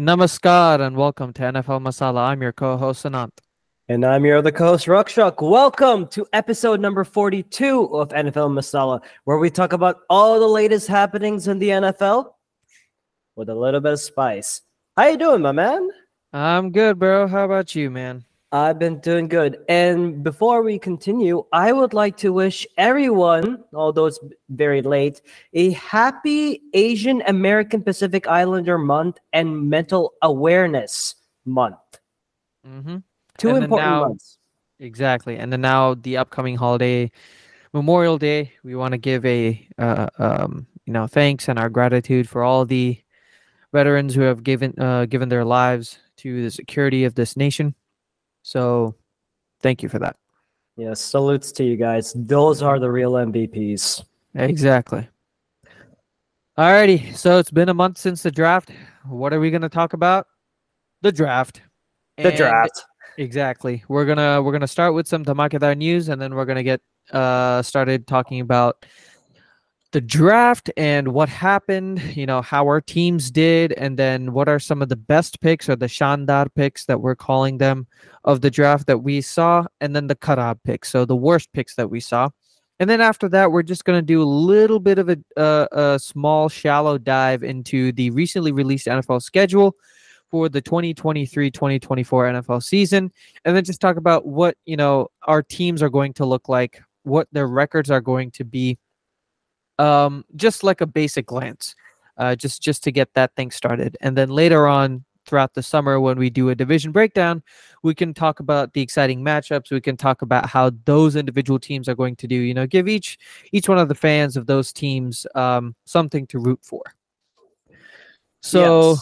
Namaskar and welcome to NFL Masala. I'm your co-host Anant. And I'm your other co-host Rakshak. Welcome to episode number 42 of NFL Masala, where we talk about all the latest happenings in the NFL with a little bit of spice. How you doing, my man? I'm good, bro. How about you, man? I've been doing good. And before we continue, I would like to wish everyone, although it's very late, a happy Asian American Pacific Islander Month and Mental Awareness Month. Mm-hmm. Two important months. Exactly. And then now the upcoming holiday, Memorial Day, we want to give a thanks and our gratitude for all the veterans who have given their lives to the security of this nation. So thank you for that. Yeah, salutes to you guys. Those are the real MVPs. Exactly. Alrighty, so it's been a month since the draft. What are we going to talk about? The draft. Exactly. We're gonna start with some Dhamakedar news, and then we're going to get started talking about the draft and what happened, you know, how our teams did, and then what are some of the best picks or the Shandar picks that we're calling them of the draft that we saw, and then the Kharab picks, so the worst picks that we saw. And then after that, we're just going to do a little bit of a small, shallow dive into the recently released NFL schedule for the 2023-2024 NFL season, and then just talk about what, you know, our teams are going to look like, what their records are going to be. Just like a basic glance, just to get that thing started. And then later on throughout the summer, when we do a division breakdown, we can talk about the exciting matchups. We can talk about how those individual teams are going to do, you know, give each one of the fans of those teams something to root for. So,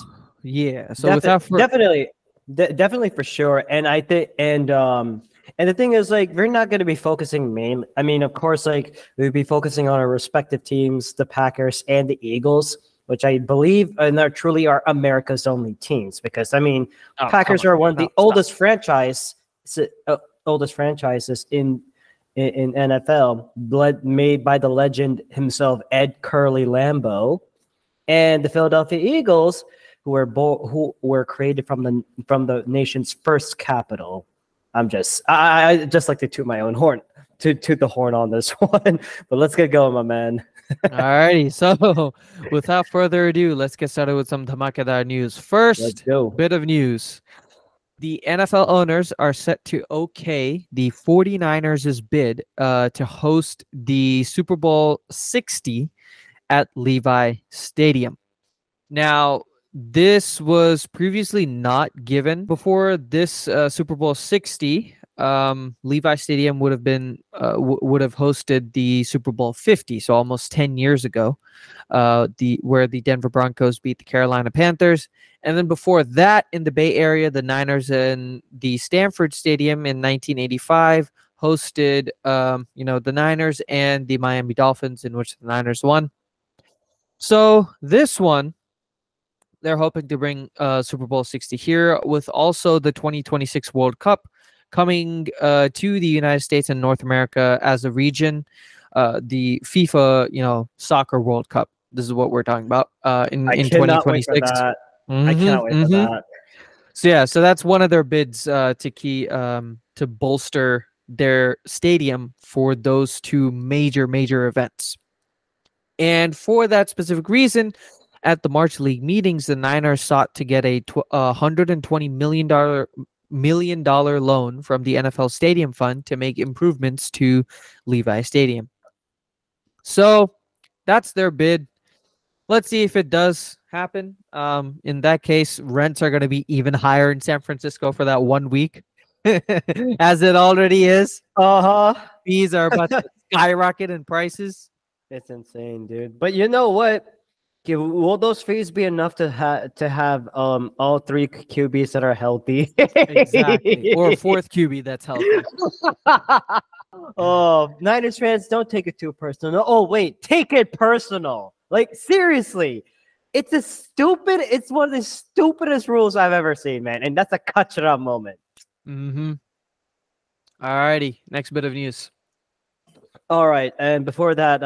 yes. Yeah. So definitely for sure. And I think, and the thing is, like, we're not going to be focusing mainly. I mean, of course, like, we'll be focusing on our respective teams, the Packers and the Eagles, which I believe are truly are America's only teams. Because, I mean, Packers are one of the oldest franchises in NFL, made by the legend himself, Ed Curly Lambeau, and the Philadelphia Eagles, who were created from the nation's first capital. I just like to toot my own horn, toot the horn on this one. But let's get going, my man. All righty. So without further ado, let's get started with some Dhamakedar news. First bit of news. The NFL owners are set to okay the 49ers' bid to host the Super Bowl 60 at Levi Stadium. Now, this was previously not given. Before this Super Bowl 60, Levi Stadium would have been would have hosted the Super Bowl 50, so almost 10 years ago, where the Denver Broncos beat the Carolina Panthers. And then before that, in the Bay Area, the Niners in the Stanford Stadium in 1985 hosted the Niners and the Miami Dolphins, in which the Niners won. So this one, they're hoping to bring Super Bowl 60 here, with also the 2026 World Cup coming to the United States and North America as a region. The FIFA, Soccer World Cup. This is what we're talking about in 2026. I cannot wait for that. So yeah, so that's one of their bids to bolster their stadium for those two major events. And for that specific reason, at the March League meetings, the Niners sought to get a $120 million loan from the NFL Stadium Fund to make improvements to Levi Stadium. So that's their bid. Let's see if it does happen. In that case, rents are going to be even higher in San Francisco for that 1 week, as it already is. Fees are about to skyrocket in prices. It's insane, dude. But you know what? Will those fees be enough to have all three QBs that are healthy? Exactly. Or a fourth QB that's healthy. Oh, Niners fans, don't take it too personal. Oh, wait, take it personal. Like, seriously, it's one of the stupidest rules I've ever seen, man. And that's a Kachara moment. Mm-hmm. All righty, next bit of news. All right, and before that,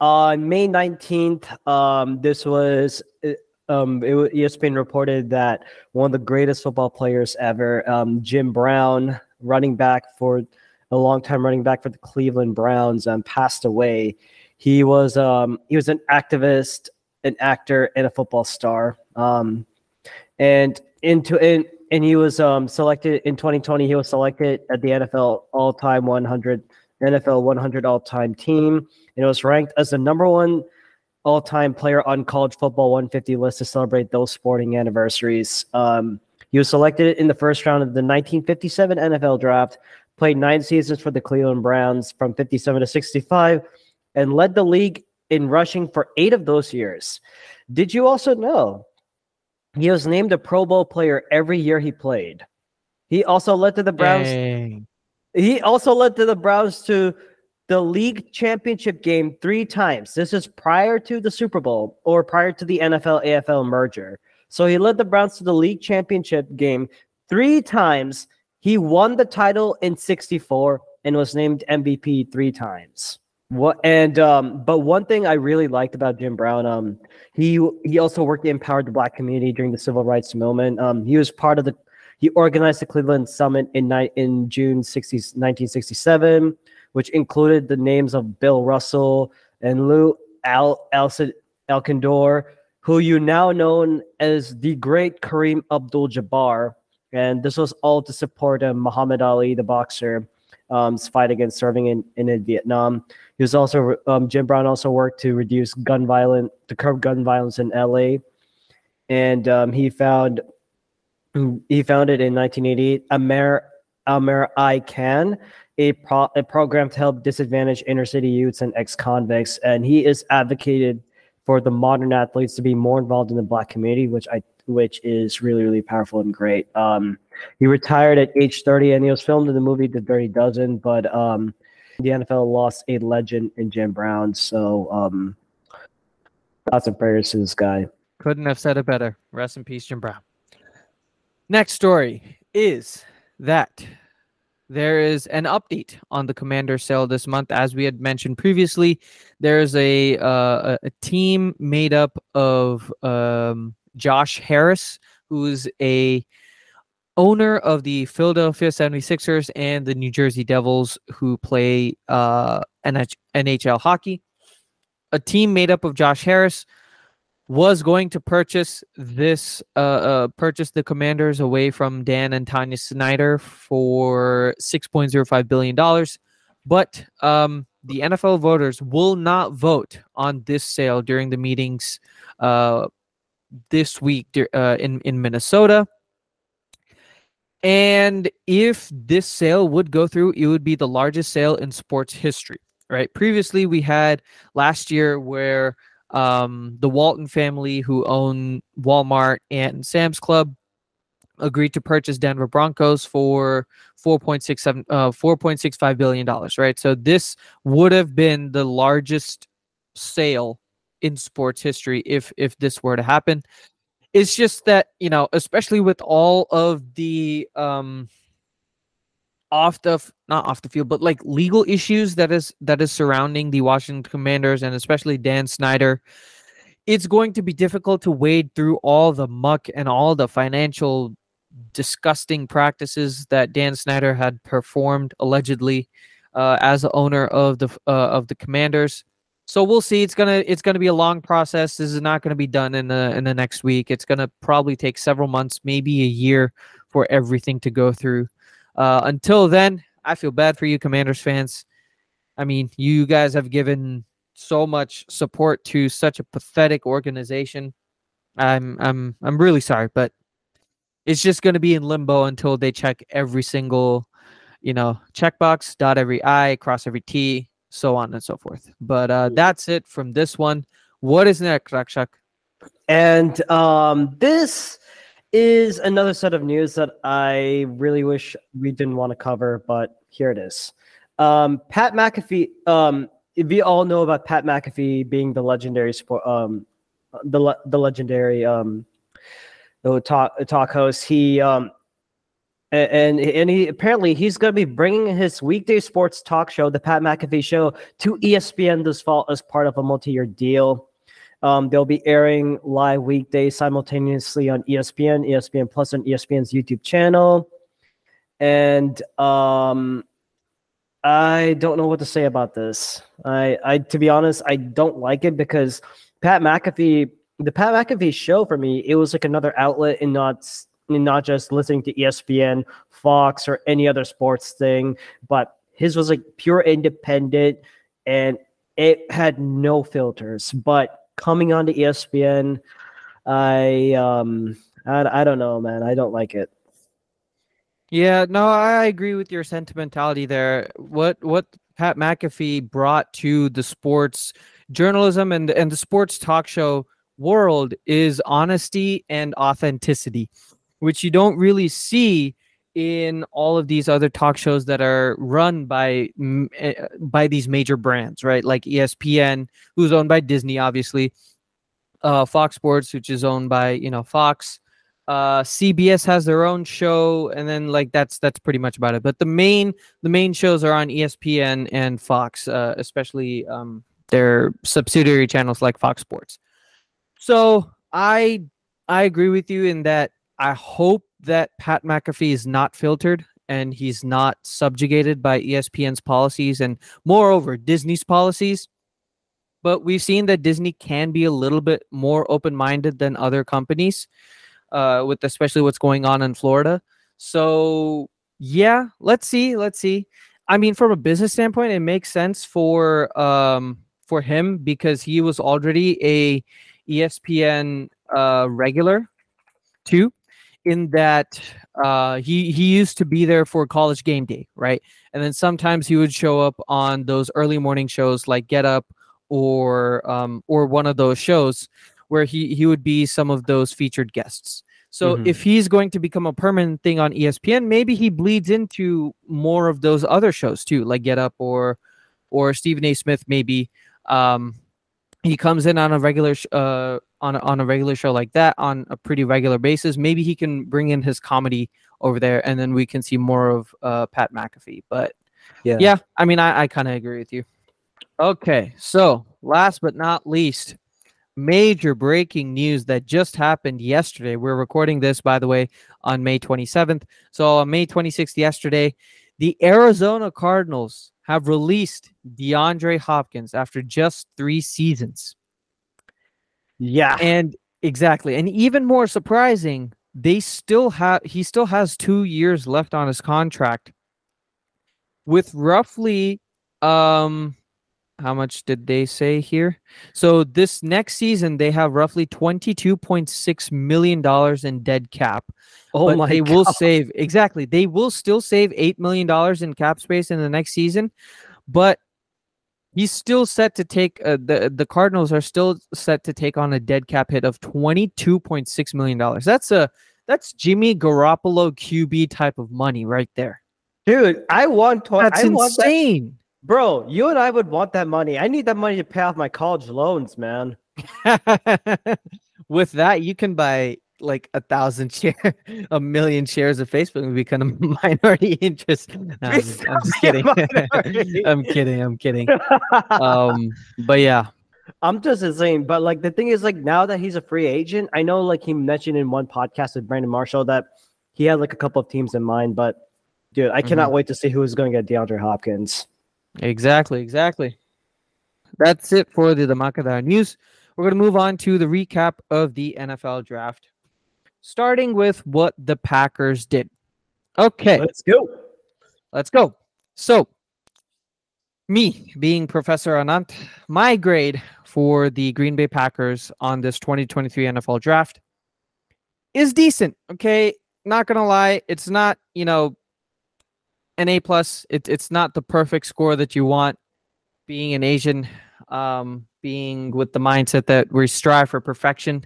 on May 19th, this was ESPN reported that one of the greatest football players ever, Jim Brown, a longtime running back for the Cleveland Browns, passed away. He was an activist, an actor, and a football star. And he was selected in 2020. He was selected at the NFL 100 all-time team, and was ranked as the #1 all-time player on College Football 150 list to celebrate those sporting anniversaries. He was selected in the first round of the 1957 NFL Draft. Played 9 seasons for the Cleveland Browns from 57 to 65, and led the league in rushing for 8 of those years. Did you also know he was named a Pro Bowl player every year he played? He also led to the Browns. Dang. He also led to the Browns to the league championship game 3 times. This is prior to the Super Bowl or prior to the NFL-AFL merger. So he led the Browns to the league championship game 3 times. He won the title in '64 and was named MVP 3 times. But one thing I really liked about Jim Brown, he also worked to empower the Black community during the Civil Rights Movement. He organized the Cleveland Summit in June 1967, which included the names of Bill Russell and Lou Alcindor, who you now know as the great Kareem Abdul-Jabbar, and this was all to support Muhammad Ali, the boxer. Fight against serving in Vietnam. He was also Jim Brown also worked to reduce curb gun violence in LA, and he founded in 1988 AmeriCan, a program to help disadvantaged inner city youths and ex-convicts. And he is advocated for the modern athletes to be more involved in the Black community, which is really, really powerful and great. He retired at age 30, and he was filmed in the movie The Dirty Dozen, but the NFL lost a legend in Jim Brown, so lots of prayers to this guy. Couldn't have said it better. Rest in peace, Jim Brown. Next story is that there is an update on the Commander sale this month. As we had mentioned previously, there is a team made up of Josh Harris, who's a owner of the Philadelphia 76ers and the New Jersey Devils, who play NHL hockey. A team made up of Josh Harris was going to purchase the Commanders away from Dan and Tanya Snyder for $6.05 billion. But the NFL voters will not vote on this sale during the meetings this week in Minnesota. And if this sale would go through, it would be the largest sale in sports history, right? Previously, we had last year where the Walton family, who own Walmart and Sam's Club, agreed to purchase Denver Broncos for $4.65 billion, right? So this would have been the largest sale in sports history if this were to happen. It's just that, especially with all of the not off the field, but legal issues that is surrounding the Washington Commanders and especially Dan Snyder, it's going to be difficult to wade through all the muck and all the financial disgusting practices that Dan Snyder had performed allegedly as the owner of the Commanders. So we'll see. It's gonna be a long process. This is not gonna be done in the next week. It's gonna probably take several months, maybe a year, for everything to go through. Until then, I feel bad for you, Commanders fans. I mean, you guys have given so much support to such a pathetic organization. I'm really sorry, but it's just gonna be in limbo until they check every single, checkbox, dot every I, cross every T, so on and so forth. But that's it from this one. What is next, Rakshak? And this is another set of news that I really wish we didn't want to cover, but here it is. Pat McAfee, we all know about Pat McAfee being the legendary talk host. He And he apparently he's going to be bringing his weekday sports talk show, The Pat McAfee Show, to ESPN this fall as part of a multi-year deal. They'll be airing live weekdays simultaneously on ESPN, ESPN Plus, and ESPN's YouTube channel. And I don't know what to say about this. I to be honest, I don't like it because Pat McAfee, the Pat McAfee show for me, it was like another outlet and not just listening to ESPN, Fox, or any other sports thing, but his was like pure independent and it had no filters. But coming on to ESPN, I don't know, man. I don't like it. Yeah, no, I agree with your sentimentality there. What Pat McAfee brought to the sports journalism and the sports talk show world is honesty and authenticity, which you don't really see in all of these other talk shows that are run by these major brands, right? Like ESPN, who's owned by Disney, obviously, Fox Sports, which is owned by, you know, Fox, CBS has their own show, and then like that's pretty much about it. But the main shows are on ESPN and Fox, especially their subsidiary channels like Fox Sports. So I agree with you in that I hope that Pat McAfee is not filtered and he's not subjugated by ESPN's policies and, moreover, Disney's policies. But we've seen that Disney can be a little bit more open-minded than other companies, with especially what's going on in Florida. So, yeah, let's see. I mean, from a business standpoint, it makes sense for him because he was already a ESPN regular too, in that he used to be there for College Game Day, right? And then sometimes he would show up on those early morning shows like Get Up or one of those shows where he would be some of those featured guests. So if he's going to become a permanent thing on ESPN, maybe he bleeds into more of those other shows too, like Get Up or Stephen A. Smith maybe. He comes in on a regular regular show like that on a pretty regular basis. Maybe he can bring in his comedy over there, and then we can see more of Pat McAfee. But yeah, I mean, I kind of agree with you. Okay, so last but not least, major breaking news that just happened yesterday. We're recording this, by the way, on May 27th. So on May 26th yesterday, the Arizona Cardinals have released DeAndre Hopkins after just 3 seasons. Yeah. And exactly. And even more surprising, he still has 2 years left on his contract. With roughly how much did they say here? So this next season they have roughly $22.6 million in dead cap. Oh my! They will save exactly. They will still save $8 million in cap space in the next season, but he's still set to take the Cardinals are still set to take on a dead cap hit of $22.6 million. That's Jimmy Garoppolo QB type of money right there, dude. That's insane. Bro, you and I would want that money. I need that money to pay off my college loans, man. With that, you can buy like 1,000 shares of Facebook and become a minority interest. No, I'm just kidding. I'm kidding. But yeah. I'm just insane. But like the thing is, like now that he's a free agent, I know like he mentioned in one podcast with Brandon Marshall that he had like a couple of teams in mind, but dude, I cannot wait to see who is going to get DeAndre Hopkins. Exactly. That's it for the Dhamakadar news. We're going to move on to the recap of the NFL draft, starting with what the Packers did. Okay. Let's go. So, me being Professor Anant, my grade for the Green Bay Packers on this 2023 NFL draft is decent. Okay. Not going to lie. It's not, an A+. It's not the perfect score that you want, being an Asian, being with the mindset that we strive for perfection.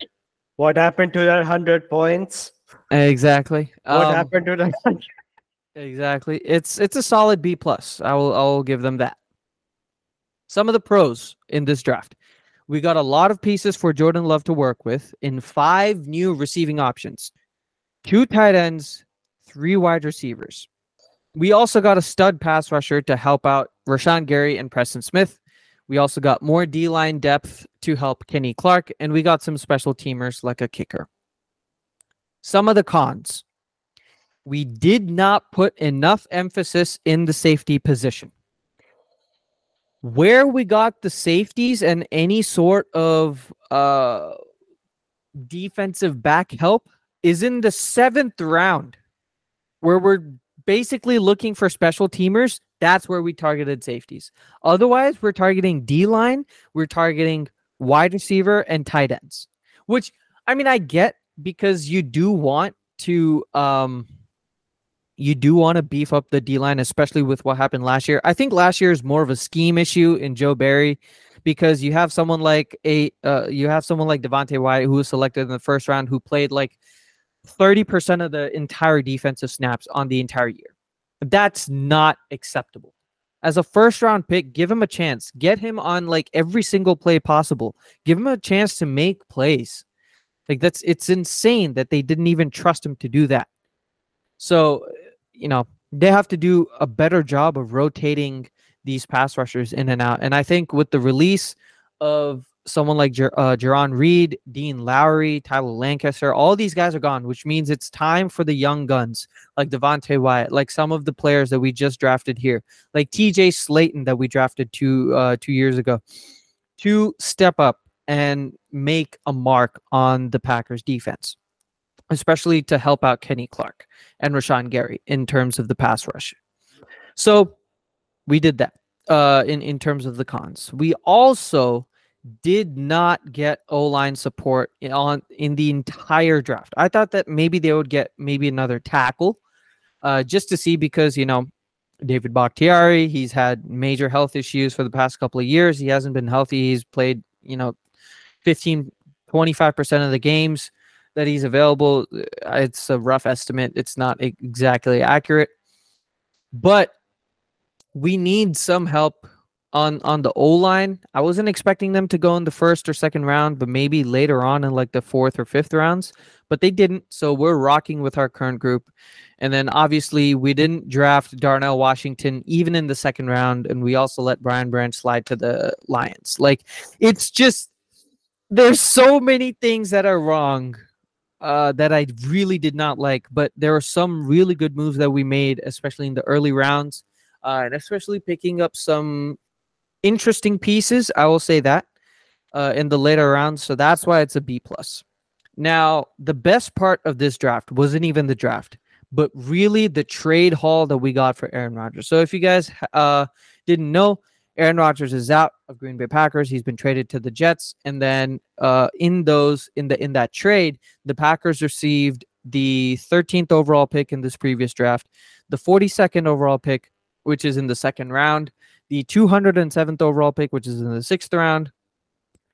What happened to that 100 points? Exactly. What happened to the 100? Exactly. It's a solid B+. I'll give them that. Some of the pros in this draft. We got a lot of pieces for Jordan Love to work with in 5 new receiving options. 2 tight ends, 3 wide receivers. We also got a stud pass rusher to help out Rashawn Gary and Preston Smith. We also got more D-line depth to help Kenny Clark, and we got some special teamers like a kicker. Some of the cons. We did not put enough emphasis in the safety position. Where we got the safeties and any sort of defensive back help is in the 7th round, where we're basically looking for special teamers. That's where we targeted safeties. Otherwise, we're targeting D-line, we're targeting wide receiver and tight ends, which, I mean, I get, because you do want to beef up the D-line, especially with what happened last year. I think last year is more of a scheme issue in Joe Barry, because you have someone like Devontae Wyatt, who was selected in the 1st round, who played like 30% of the entire defensive snaps on the entire year. That's not acceptable. As a 1st round pick, give him a chance. Get him on like every single play possible. Give him a chance to make plays. Like, that's, it's insane that they didn't even trust him to do that. So, you know, they have to do a better job of rotating these pass rushers in and out. And I think with the release of someone like Jordan Reed, Dean Lowry, Tyler Lancaster, all these guys are gone, which means it's time for the young guns like Devontae Wyatt, like some of the players that we just drafted here, like T.J. Slaton that we drafted two years ago, to step up and make a mark on the Packers defense, especially to help out Kenny Clark and Rashawn Gary in terms of the pass rush. So we did that in terms of the cons. We also did not get O-line support in the entire draft. I thought that maybe they would get maybe another tackle just to see, because, you know, David Bakhtiari, he's had major health issues for the past couple of years. He hasn't been healthy. He's played, you know, 25% of the games that he's available. It's a rough estimate. It's not exactly accurate, but we need some help on the O-line. I wasn't expecting them to go in the 1st or 2nd round, but maybe later on in like the 4th or 5th rounds, but they didn't. So we're rocking with our current group. And then obviously we didn't draft Darnell Washington even in the 2nd round. And we also let Brian Branch slide to the Lions. Like, it's just, there's so many things that are wrong that I really did not like, but there are some really good moves that we made, especially in the early rounds, and especially picking up some interesting pieces, I will say that, in the later rounds. So that's why it's a B+. Now, the best part of this draft wasn't even the draft, but really the trade haul that we got for Aaron Rodgers. So if you guys didn't know, Aaron Rodgers is out of Green Bay Packers. He's been traded to the Jets. And then in that trade, the Packers received the 13th overall pick in this previous draft, the 42nd overall pick, which is in the 2nd round, the 207th overall pick, which is in the 6th round,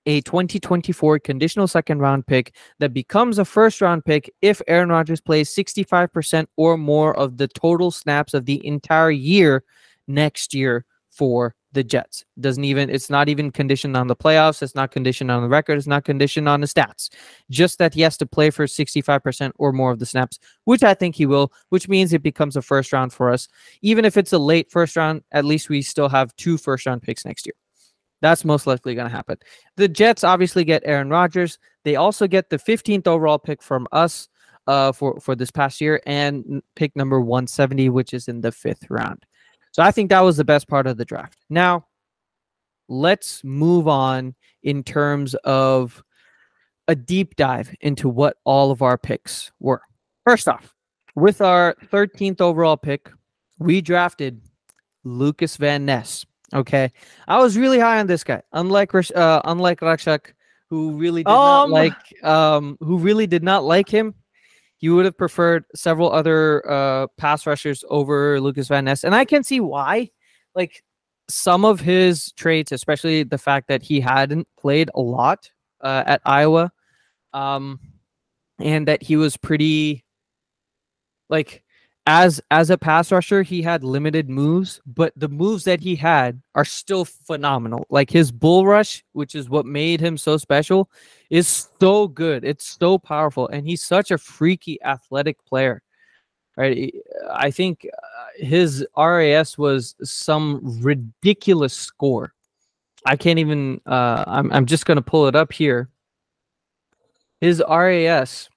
a 2024 conditional 2nd round pick that becomes a 1st round pick if Aaron Rodgers plays 65% or more of the total snaps of the entire year next year for the Jets. It's not even conditioned on the playoffs. It's not conditioned on the record. It's not conditioned on the stats. Just that he has to play for 65% or more of the snaps, which I think he will, which means it becomes a 1st round for us. Even if it's a late 1st round, at least we still have 2 1st round picks next year. That's most likely going to happen. The Jets obviously get Aaron Rodgers. They also get the 15th overall pick from us for this past year, and pick number 170, which is in the 5th round. So I think that was the best part of the draft. Now, let's move on in terms of a deep dive into what all of our picks were. First off, with our 13th overall pick, we drafted Lukas Van Ness. Okay, I was really high on this guy. Unlike Rakshak, who really did not like him. You would have preferred several other pass rushers over Lukas Van Ness. And I can see why. Like, some of his traits, especially the fact that he hadn't played a lot at Iowa, and that he was pretty, like, as a pass rusher, he had limited moves, but the moves that he had are still phenomenal. Like, his bull rush, which is what made him so special, is so good. It's so powerful, and he's such a freaky athletic player. Right? I think his RAS was some ridiculous score. I can't even. I'm just gonna pull it up here. His RAS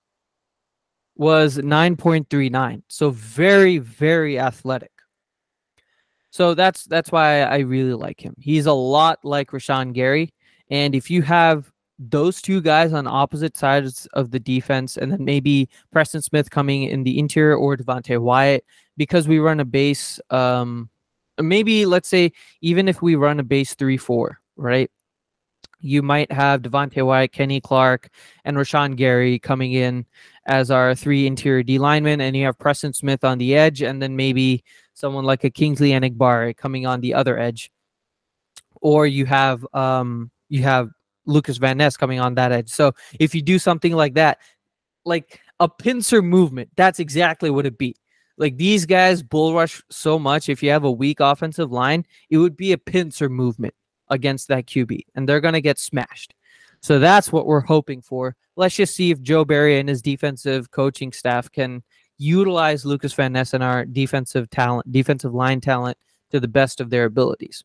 was 9.39, so very, very athletic. So that's why I really like him. He's a lot like Rashawn Gary, and if you have those two guys on opposite sides of the defense, and then maybe Preston Smith coming in the interior or Devontae Wyatt, because we run a base, maybe let's say even if we run a base 3-4, right? You might have Devontae Wyatt, Kenny Clark, and Rashawn Gary coming in as our three interior D linemen, and you have Preston Smith on the edge, and then maybe someone like a Kingsley and Egbari coming on the other edge, or you have Lukas Van Ness coming on that edge. So if you do something like that, like a pincer movement, that's exactly what it'd be. Like these guys bull rush so much. If you have a weak offensive line, it would be a pincer movement against that QB, and they're going to get smashed. So that's what we're hoping for. Let's just see if Joe Barry and his defensive coaching staff can utilize Lukas Van Ness and our defensive line talent to the best of their abilities.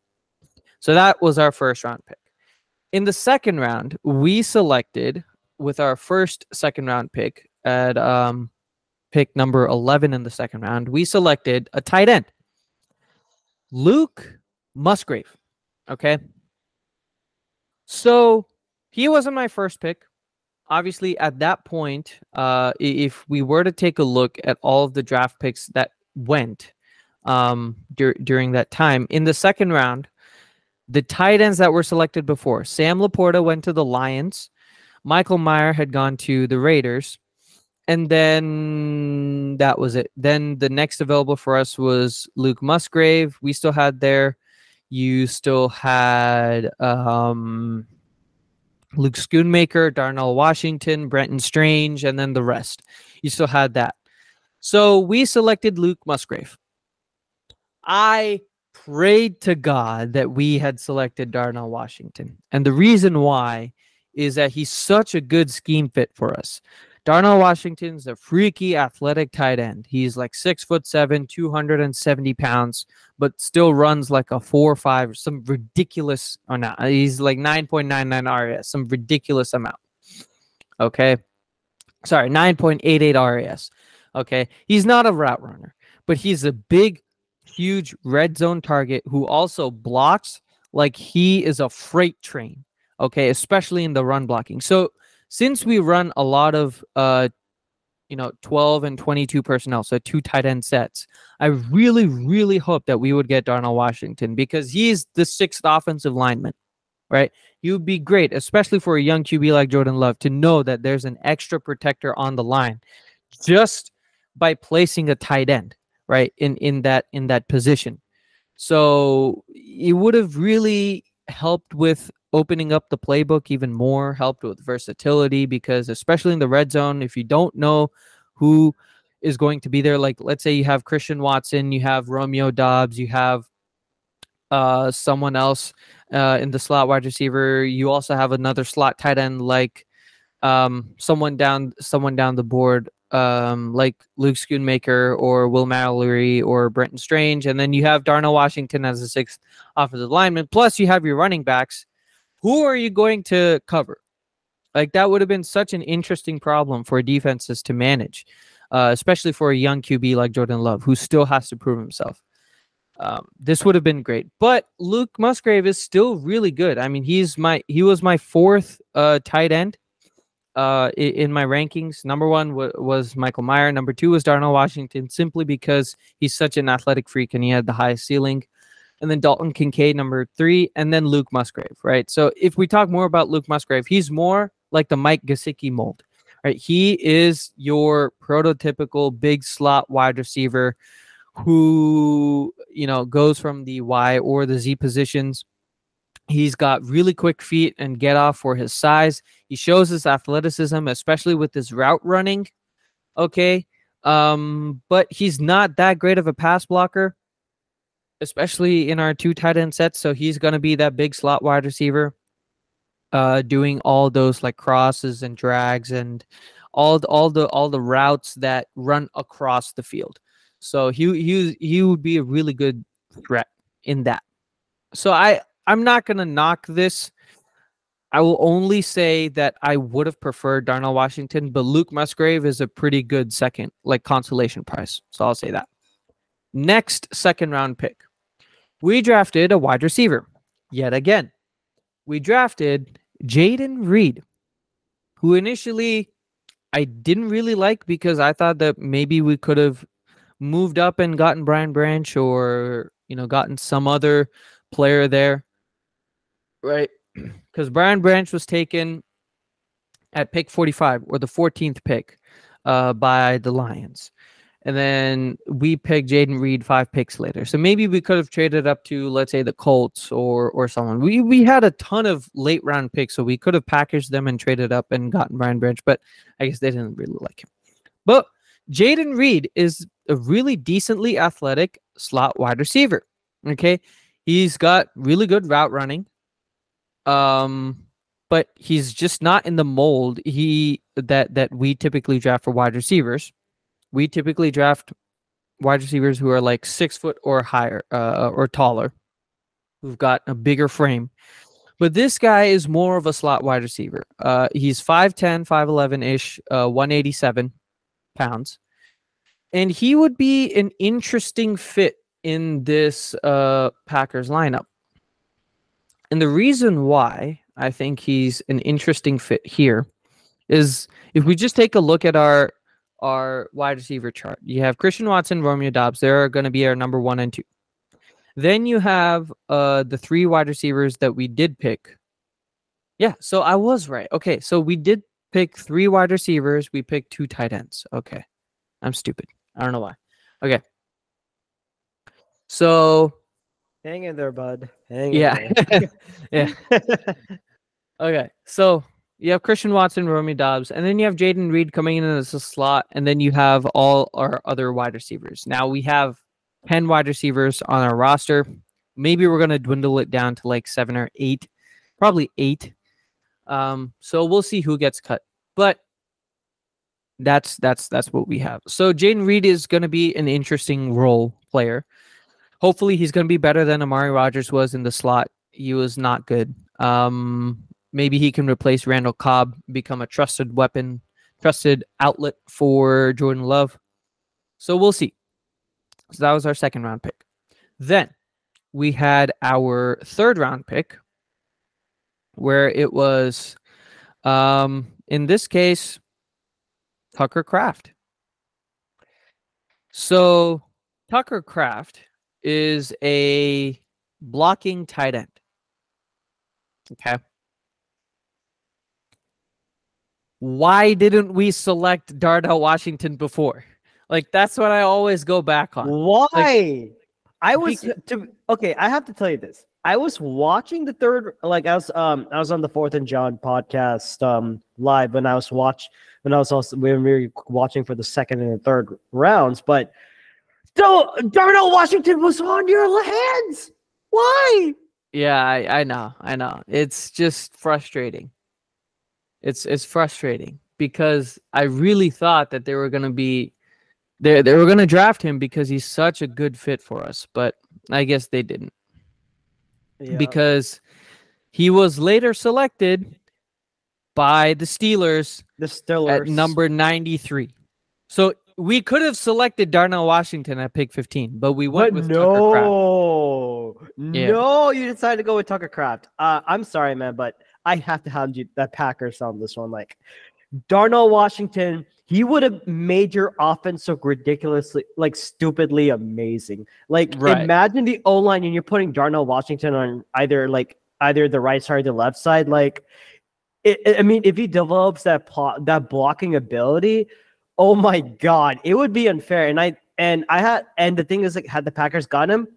So that was our first round pick. In the second round, we selected with our first second round pick at pick number 11 in the second round, we selected a tight end, Luke Musgrave. Okay. So he wasn't my first pick. Obviously, at that point, if we were to take a look at all of the draft picks that went during that time, in the second round, the tight ends that were selected before, Sam Laporta went to the Lions, Michael Mayer had gone to the Raiders, and then that was it. Then the next available for us was Luke Musgrave. We still had there. You still had Luke Schoonmaker, Darnell Washington, Brenton Strange, and then the rest. You still had that. So we selected Luke Musgrave. I prayed to God that we had selected Darnell Washington. And the reason why is that he's such a good scheme fit for us. Darnell Washington's a freaky athletic tight end. He's like 6'7", 270 pounds, but still runs like a 4.5, some ridiculous, or not. He's like 9.99 RAS, some ridiculous amount. Okay. Sorry, 9.88 RAS. Okay. He's not a route runner, but he's a big, huge red zone target who also blocks like he is a freight train. Okay. Especially in the run blocking. So, since we run a lot of 12 and 22 personnel, so two tight end sets, I really, really hope that we would get Darnell Washington because he's the sixth offensive lineman, right? He would be great, especially for a young QB like Jordan Love, to know that there's an extra protector on the line just by placing a tight end, right, in that position. So it would have really helped with opening up the playbook even more, helped with versatility, because especially in the red zone, if you don't know who is going to be there, like let's say you have Christian Watson, you have Romeo Doubs, you have someone else in the slot wide receiver. You also have another slot tight end like someone down the board like Luke Schoonmaker or Will Mallory or Brenton Strange. And then you have Darnell Washington as the sixth offensive lineman. Plus you have your running backs. Who are you going to cover? Like that would have been such an interesting problem for defenses to manage, especially for a young QB like Jordan Love, who still has to prove himself. This would have been great, but Luke Musgrave is still really good. I mean, he was my fourth tight end in my rankings. Number one was Michael Mayer. Number two was Darnell Washington, simply because he's such an athletic freak and he had the highest ceiling. And then Dalton Kincaid, number three, and then Luke Musgrave, right? So if we talk more about Luke Musgrave, he's more like the Mike Gesicki mold, right? He is your prototypical big slot wide receiver who, goes from the Y or the Z positions. He's got really quick feet and get off for his size. He shows his athleticism, especially with his route running, okay? But he's not that great of a pass blocker, especially in our two tight end sets. So he's going to be that big slot wide receiver doing all those like crosses and drags and all the routes that run across the field. So he would be a really good threat in that. So I I'm not going to knock this. I will only say that I would have preferred Darnell Washington, but Luke Musgrave is a pretty good second, like consolation prize. So I'll say that. Next second round pick. We drafted a wide receiver yet again. We drafted Jayden Reed, who initially I didn't really like because I thought that maybe we could have moved up and gotten Brian Branch or, you know, gotten some other player there. Right. Because Brian Branch was taken at pick 45 or the 14th pick by the Lions. And then we picked Jayden Reed 5 picks later. So maybe we could have traded up to, let's say, the Colts or someone. We had a ton of late round picks, so we could have packaged them and traded up and gotten Brian Branch, but I guess they didn't really like him. But Jayden Reed is a really decently athletic slot wide receiver. Okay. He's got really good route running. But he's just not in the mold that we typically draft for wide receivers. We typically draft wide receivers who are like 6 foot or higher or taller, who've got a bigger frame. But this guy is more of a slot wide receiver. He's 5'10", 5'11-ish, 187 pounds. And he would be an interesting fit in this Packers lineup. And the reason why I think he's an interesting fit here is if we just take a look at our wide receiver chart, you have Christian Watson, Romeo Doubs. They're going to be our number 1 and 2. Then you have the 3 wide receivers that we did pick. Yeah, so I was right. Okay, so we did pick 3 wide receivers. We picked 2 tight ends. Okay, I'm stupid. I don't know why. Okay. So... hang in there, bud. Hang in there. Yeah. Okay. So you have Christian Watson, Romeo Doubs, and then you have Jayden Reed coming in as a slot, and then you have all our other wide receivers. Now we have 10 wide receivers on our roster. Maybe we're going to dwindle it down to like 7 or 8, probably 8. So we'll see who gets cut. But that's what we have. So Jayden Reed is going to be an interesting role player. Hopefully, he's going to be better than Amari Rodgers was in the slot. He was not good. Maybe he can replace Randall Cobb, become a trusted weapon, trusted outlet for Jordan Love. So we'll see. So that was our second round pick. Then we had our third round pick, where it was, in this case, Tucker Kraft. So Tucker Kraft is a blocking tight end. Okay. Why didn't we select Darnell Washington before? Like, that's what I always go back on. Why? Like, I have to tell you this. I was watching the third, like I was on the Fourth and John podcast live when I was when we were watching for the second and the third rounds, but so Darnell Washington was on your hands. Why? Yeah, I know. It's just frustrating. It's frustrating because I really thought that they were gonna draft him because he's such a good fit for us, but I guess they didn't. Yeah. Because he was later selected by the Steelers. At number 93. So we could have selected Darnell Washington at pick 15, but we went with Tucker Kraft. No, you decided to go with Tucker Kraft. I'm sorry, man, but I have to hound you that Packers on this one. Like Darnell Washington, he would have made your offense so ridiculously, like stupidly amazing. Like Imagine the O-line and you're putting Darnell Washington on either the right side or the left side. Like, if he develops that blocking ability, oh my God, it would be unfair. And the thing is, like, had the Packers gotten him,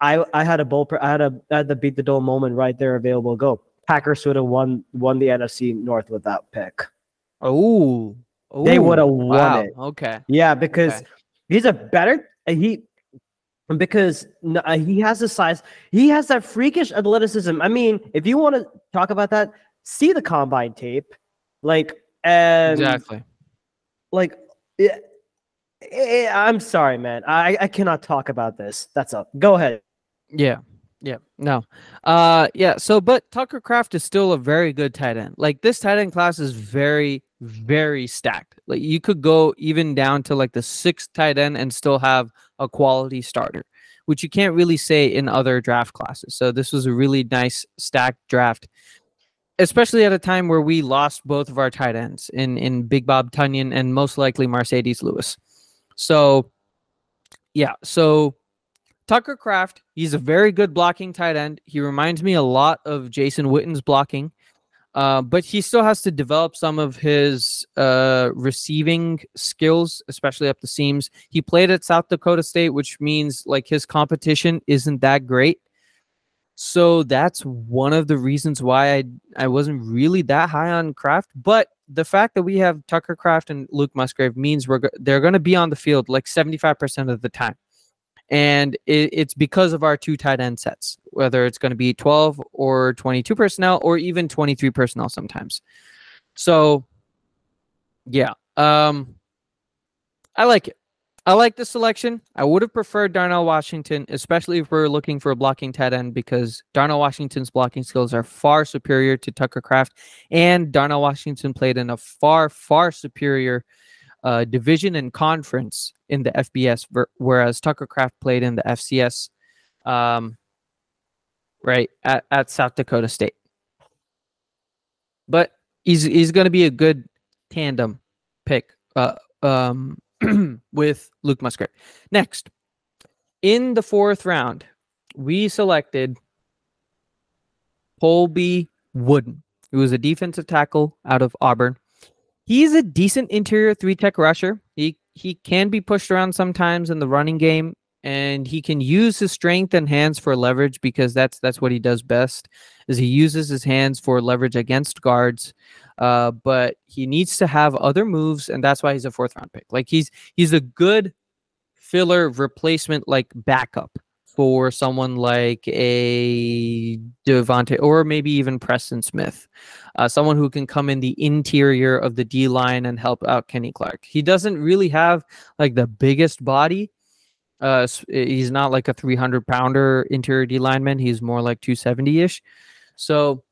I had the beat the door moment right there available. Go Packers would have won the NFC North with that pick. Oh, they would have won it. Okay, yeah, because he's a better he has the size. He has that freakish athleticism. I mean, if you want to talk about that, see the combine tape, exactly. Like, I'm sorry, man. I cannot talk about this. That's up. Go ahead. Yeah. Yeah, no. But Tucker Kraft is still a very good tight end. Like, this tight end class is very, very stacked. Like, you could go even down to, like, the sixth tight end and still have a quality starter, which you can't really say in other draft classes. So this was a really nice stacked draft, especially at a time where we lost both of our tight ends in Big Bob Tunyon and most likely Mercedes Lewis. So, yeah, so Tucker Kraft, he's a very good blocking tight end. He reminds me a lot of Jason Witten's blocking, but he still has to develop some of his receiving skills, especially up the seams. He played at South Dakota State, which means like his competition isn't that great. So that's one of the reasons why I wasn't really that high on Kraft. But the fact that we have Tucker Kraft and Luke Musgrave means they're going to be on the field like 75% of the time. And it's because of our two tight end sets, whether it's going to be 12 or 22 personnel or even 23 personnel sometimes. So, yeah, I like it. I like the selection. I would have preferred Darnell Washington, especially if we're looking for a blocking tight end, because Darnell Washington's blocking skills are far superior to Tucker Kraft, and Darnell Washington played in a far, far superior division and conference in the FBS, whereas Tucker Kraft played in the FCS, right at South Dakota State. But he's going to be a good tandem pick with Luke Musgrave. Next, in the fourth round, we selected Colby Wooden, who was a defensive tackle out of Auburn. He's a decent interior three-tech rusher. He can be pushed around sometimes in the running game, and he can use his strength and hands for leverage, because that's what he does best, is he uses his hands for leverage against guards. But he needs to have other moves, and that's why he's a fourth-round pick. Like, he's a good filler replacement, like backup for someone like a Devontae or maybe even Preston Smith, someone who can come in the interior of the D line and help out Kenny Clark. He doesn't really have like the biggest body. He's not like a 300 pounder interior D lineman. He's more like 270 ish. So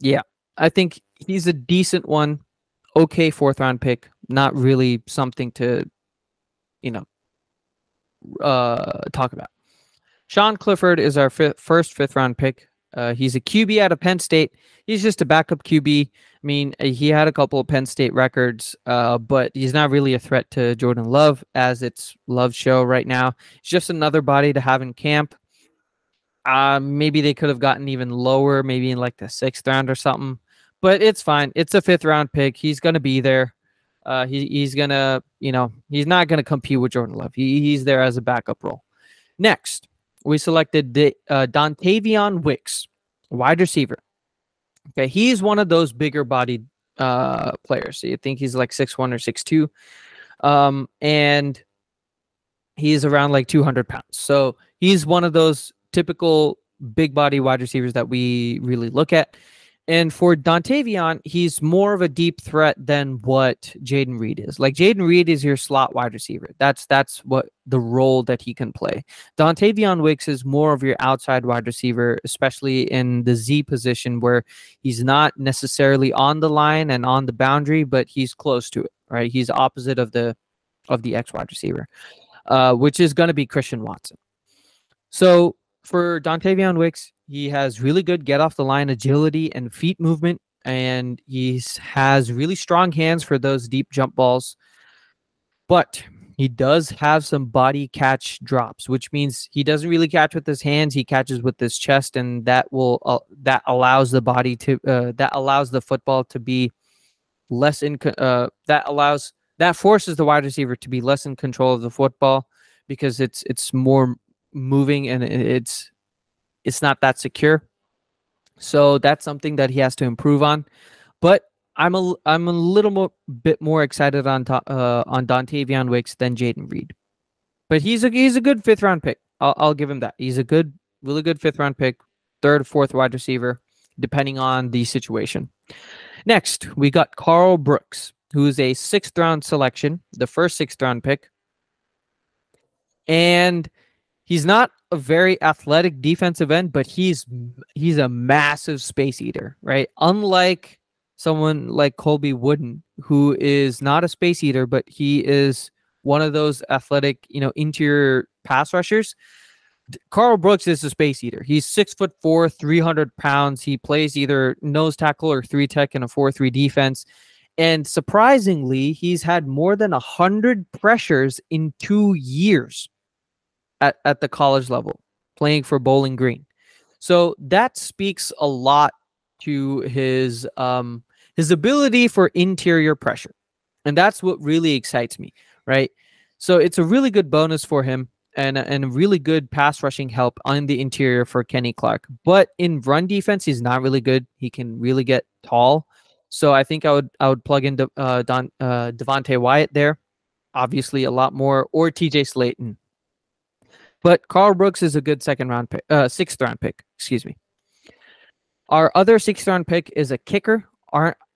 yeah, I think he's a decent one. Okay. Fourth round pick, not really something to, talk about. Sean Clifford is our first fifth round pick. He's a QB out of Penn State. He's just a backup QB. I mean, he had a couple of Penn State records, but he's not really a threat to Jordan Love, as it's Love's show right now. It's just another body to have in camp. Maybe they could have gotten even lower, maybe in like the sixth round or something, but it's fine. It's a fifth round pick. He's going to be there. He's going to, he's not going to compete with Jordan Love. He's there as a backup role. Next, we selected Dontavion Wicks, wide receiver. Okay, he's one of those bigger-bodied players. So you think he's like 6'1" or 6'2", and he's around like 200 pounds. So he's one of those typical big-body wide receivers that we really look at. And for Dontavion, he's more of a deep threat than what Jayden Reed is. Like, Jayden Reed is your slot wide receiver. That's what the role that he can play. Dontavion Wicks is more of your outside wide receiver, especially in the Z position, where he's not necessarily on the line and on the boundary, but he's close to it, right? He's opposite of the X wide receiver, which is going to be Christian Watson. So for Dontavion Wicks, he has really good get-off-the-line agility and feet movement, and he has really strong hands for those deep jump balls. But he does have some body catch drops, which means he doesn't really catch with his hands. He catches with his chest, and that forces the wide receiver to be less in control of the football, because it's more moving and it's not that secure. So that's something that he has to improve on. But I'm a little bit more excited on Dontavion Wicks than Jayden Reed. But he's a good fifth round pick. I'll give him that. He's a really good fifth round pick, third, fourth wide receiver, depending on the situation. Next, we got Carl Brooks, who is a sixth round selection, the first sixth round pick. And He's not a very athletic defensive end, but he's a massive space eater, right? Unlike someone like Colby Wooden, who is not a space eater, but he is one of those athletic, interior pass rushers. Carl Brooks is a space eater. He's 6'4", 300 pounds. He plays either nose tackle or three tech in a 4-3 defense. And surprisingly, he's had more than 100 pressures in 2 years at the college level, playing for Bowling Green. So that speaks a lot to his ability for interior pressure. And that's what really excites me, right? So it's a really good bonus for him. And really good pass rushing help on the interior for Kenny Clark. But in run defense, he's not really good. He can really get tall. So I think I would plug in Devontae Wyatt there, obviously a lot more, or T.J. Slaton. But Carl Brooks is a good sixth round pick. Excuse me. Our other sixth round pick is a kicker,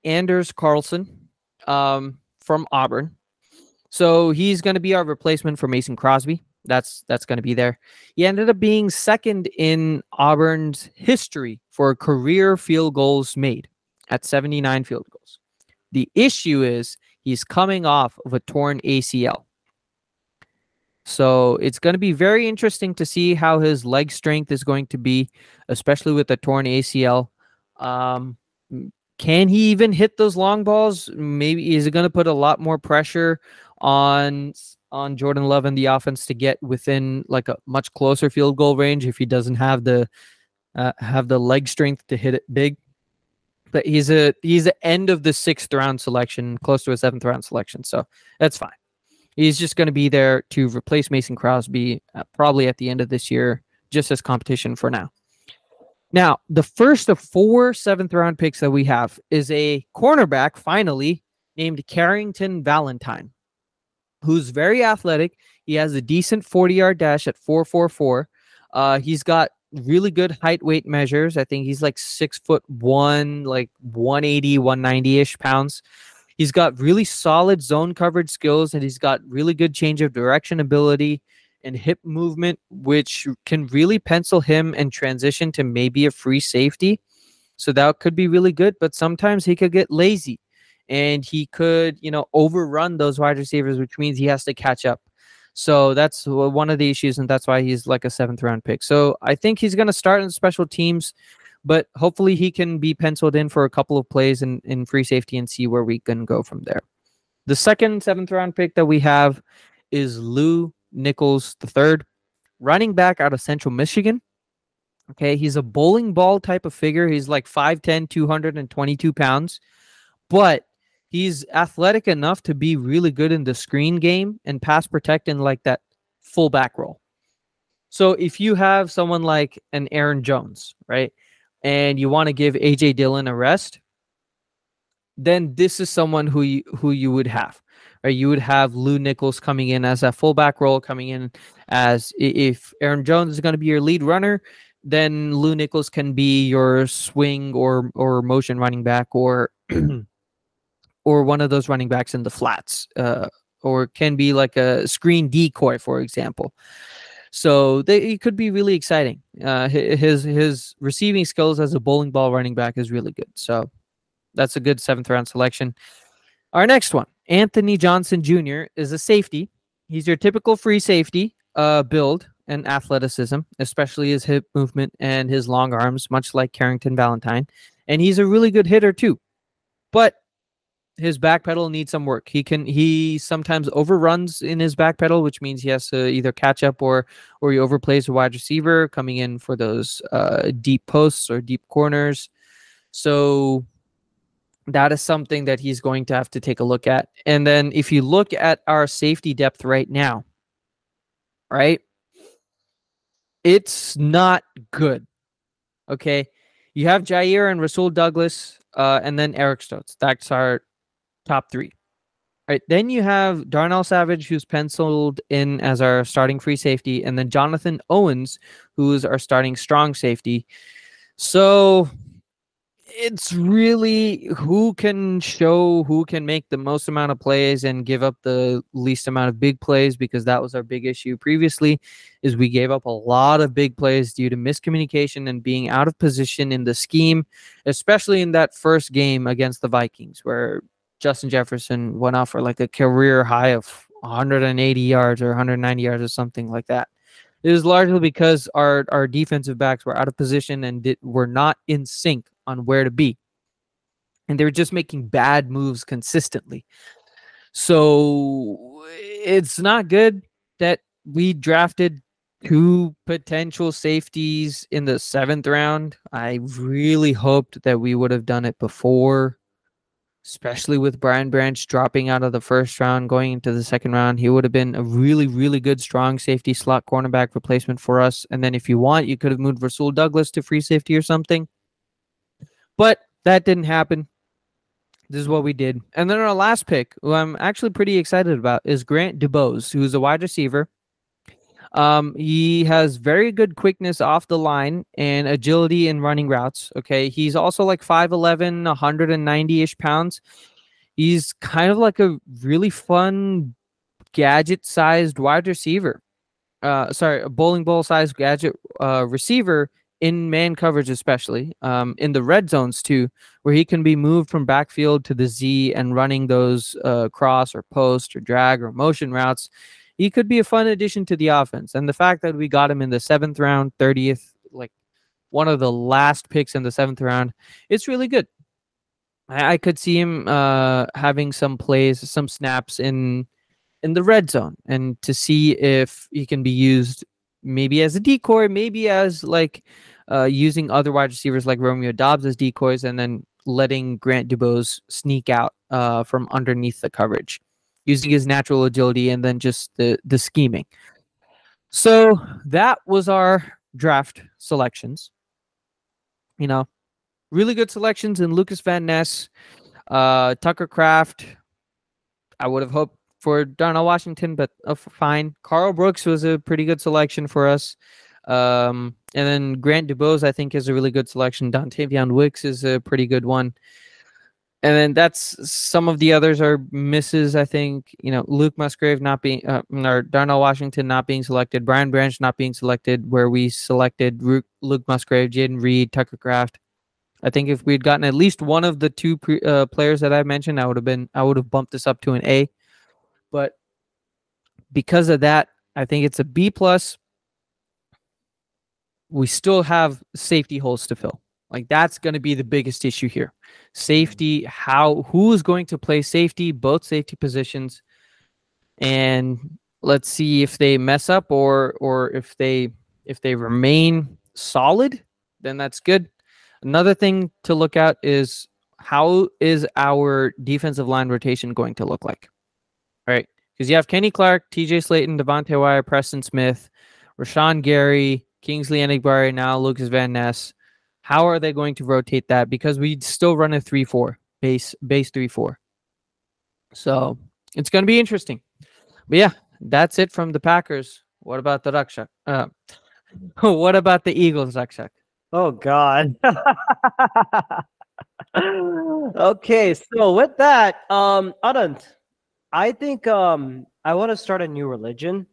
Anders Carlson, from Auburn. So he's going to be our replacement for Mason Crosby. That's going to be there. He ended up being second in Auburn's history for career field goals made at 79 field goals. The issue is he's coming off of a torn ACL. So it's going to be very interesting to see how his leg strength is going to be, especially with a torn ACL. Can he even hit those long balls? Maybe is it going to put a lot more pressure on Jordan Love and the offense to get within like a much closer field goal range if he doesn't have the leg strength to hit it big. But he's the end of the 6th round selection, close to a 7th round selection, so that's fine. He's just going to be there to replace Mason Crosby probably at the end of this year, just as competition for now. Now, the first of 4 7th round picks that we have is a cornerback, finally, named Carrington Valentine, who's very athletic. He has a decent 40-yard dash at 4.44. He's got really good height-weight measures. I think he's like 6'1", like 180, 190-ish pounds. He's got really solid zone coverage skills, and he's got really good change of direction ability and hip movement, which can really pencil him and transition to maybe a free safety. So that could be really good, but sometimes he could get lazy. And he could, overrun those wide receivers, which means he has to catch up. So that's one of the issues, and that's why he's like a 7th round pick. So I think he's going to start in special teams, but hopefully he can be penciled in for a couple of plays in free safety and see where we can go from there. The second 7th round pick that we have is Lou Nichols III, running back out of Central Michigan. Okay, he's a bowling ball type of figure. He's like 5'10", 222 pounds, but he's athletic enough to be really good in the screen game and pass protect in like that fullback role. So if you have someone like an Aaron Jones, right, and you want to give A.J. Dillon a rest, then this is someone who you would have. Right? You would have Lou Nichols coming in as a fullback role, coming in as if Aaron Jones is going to be your lead runner, then Lou Nichols can be your swing or motion running back or or one of those running backs in the flats, or can be like a screen decoy, for example. So it could be really exciting. His receiving skills as a bowling ball running back is really good. So that's a good 7th round selection. Our next one, Anthony Johnson Jr., is a safety. He's your typical free safety build and athleticism, especially his hip movement and his long arms, much like Carrington Valentine. And he's a really good hitter too. But his back pedal needs some work. He sometimes overruns in his back pedal, which means he has to either catch up or he overplays a wide receiver coming in for those deep posts or deep corners. So that is something that he's going to have to take a look at. And then if you look at our safety depth right now, right, it's not good. Okay. You have Jair and Rasul Douglas, and then Eric Stokes. That's our top 3. All right, then you have Darnell Savage, who's penciled in as our starting free safety, and then Jonathan Owens, who is our starting strong safety. So it's really who can show, who can make the most amount of plays and give up the least amount of big plays, because that was our big issue previously, is we gave up a lot of big plays due to miscommunication and being out of position in the scheme, especially in that first game against the Vikings where Justin Jefferson went off for like a career high of 180 yards or 190 yards or something like that. It was largely because our defensive backs were out of position and were not in sync on where to be. And they were just making bad moves consistently. So it's not good that we drafted two potential safeties in the 7th round. I really hoped that we would have done it before, especially with Brian Branch dropping out of the 1st round, going into the 2nd round. He would have been a really, really good, strong safety slot cornerback replacement for us. And then if you want, you could have moved Rasul Douglas to free safety or something. But that didn't happen. This is what we did. And then our last pick, who I'm actually pretty excited about, is Grant DuBose, who's a wide receiver. He has very good quickness off the line and agility in running routes. Okay, he's also like 5'11", 190-ish pounds. He's kind of like a really fun gadget-sized wide receiver. A bowling ball-sized gadget receiver in man coverage, especially in the red zones too, where he can be moved from backfield to the Z and running those cross or post or drag or motion routes. He could be a fun addition to the offense. And the fact that we got him in the 7th round, 30th, like one of the last picks in the 7th round, it's really good. I could see him having some plays, some snaps in the red zone, and to see if he can be used maybe as a decoy, maybe as like using other wide receivers like Romeo Doubs as decoys, and then letting Grant DuBose sneak out from underneath the coverage, using his natural agility and then just the scheming. So that was our draft selections. You know, really good selections in Lukas Van Ness, Tucker Kraft. I would have hoped for Darnell Washington, but fine. Carl Brooks was a pretty good selection for us. And then Grant DuBose, I think, is a really good selection. Dontavion Wicks is a pretty good one. And then that's some of the others are misses, I think. You know, Luke Musgrave not being, or Darnell Washington not being selected, Brian Branch not being selected, where we selected Luke Musgrave, Jayden Reed, Tucker Kraft. I think if we'd gotten at least one of the two players that I mentioned, I would have bumped this up to an A. But because of that, I think it's a B plus. We still have safety holes to fill. Like, that's going to be the biggest issue here. Safety, who's going to play safety, both safety positions, and let's see if they mess up or if they remain solid, then that's good. Another thing to look at is how is our defensive line rotation going to look like? All right, because you have Kenny Clark, T.J. Slaton, Devontae Wyatt, Preston Smith, Rashawn Gary, Kingsley Enagbare, now Lukas Van Ness. How are they going to rotate that? Because we'd still run a 3-4, base 3-4. So it's going to be interesting. But yeah, that's it from the Packers. What about the Rakshak? What about the Eagles, Rakshak? Oh, God. Okay, so with that, Anant, I think I want to start a new religion.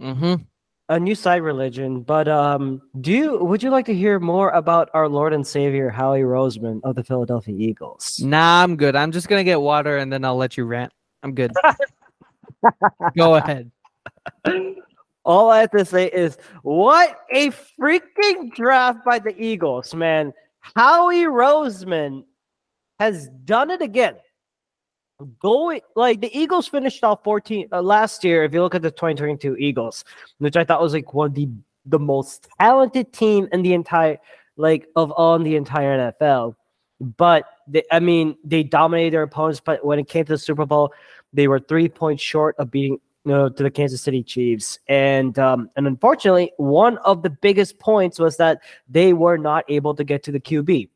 Mm-hmm. A new side religion, but would you like to hear more about our Lord and Savior Howie Roseman of the Philadelphia Eagles? Nah, I'm good. I'm just gonna get water and then I'll let you rant. I'm good. Go ahead. All I have to say is, what a freaking draft by the Eagles, man! Howie Roseman has done it again. The Eagles finished off 14 last year. If you look at the 2022 Eagles, which I thought was like one of the most talented team in the entire entire NFL, but they dominated their opponents. But when it came to the Super Bowl, they were 3 points short of beating to the Kansas City Chiefs, and unfortunately, one of the biggest points was that they were not able to get to the QB.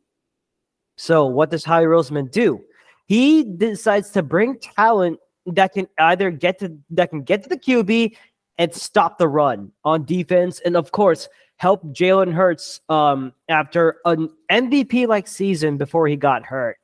So what does Howie Roseman do? He decides to bring talent that can either get to the QB and stop the run on defense, and of course helped Jalen Hurts after an MVP-like season before he got hurt.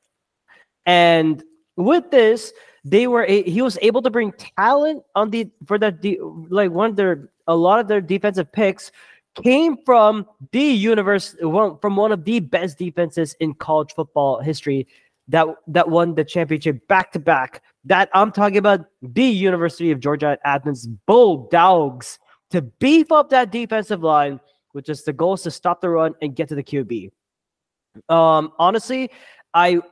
And with this, they were he was able to bring talent on the for that like one of their a lot of their defensive picks came from the universe from one of the best defenses in college football history that won the championship back-to-back. That I'm talking about the University of Georgia at Athens Bulldogs to beef up that defensive line, which is the goal is to stop the run and get to the QB. Honestly,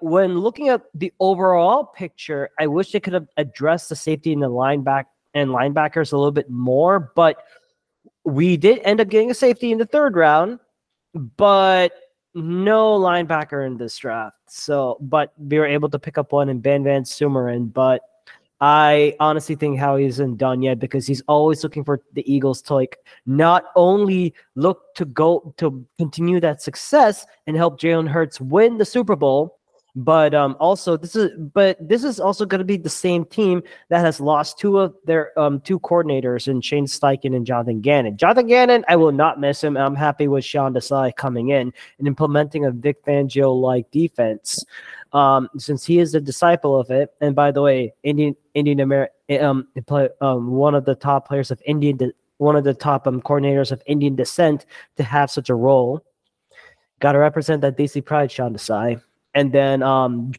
when looking at the overall picture, I wish they could have addressed the safety and the linebackers a little bit more, but we did end up getting a safety in the third round, but no linebacker in this draft. So, but we were able to pick up one in Van Sumeren, but I honestly think Howie isn't done yet because he's always looking for the Eagles to like not only look to go to continue that success and help Jalen Hurts win the Super Bowl, but also this is also going to be the same team that has lost two of their two coordinators in Shane Steichen and Jonathan Gannon. Jonathan Gannon, I will not miss him. I'm happy with Sean Desai coming in and implementing a Vic Fangio-like defense. Since he is a disciple of it, and by the way, one of the top players of Indian, one of the top coordinators of Indian descent to have such a role. Got to represent that DC pride, Sean Desai. And then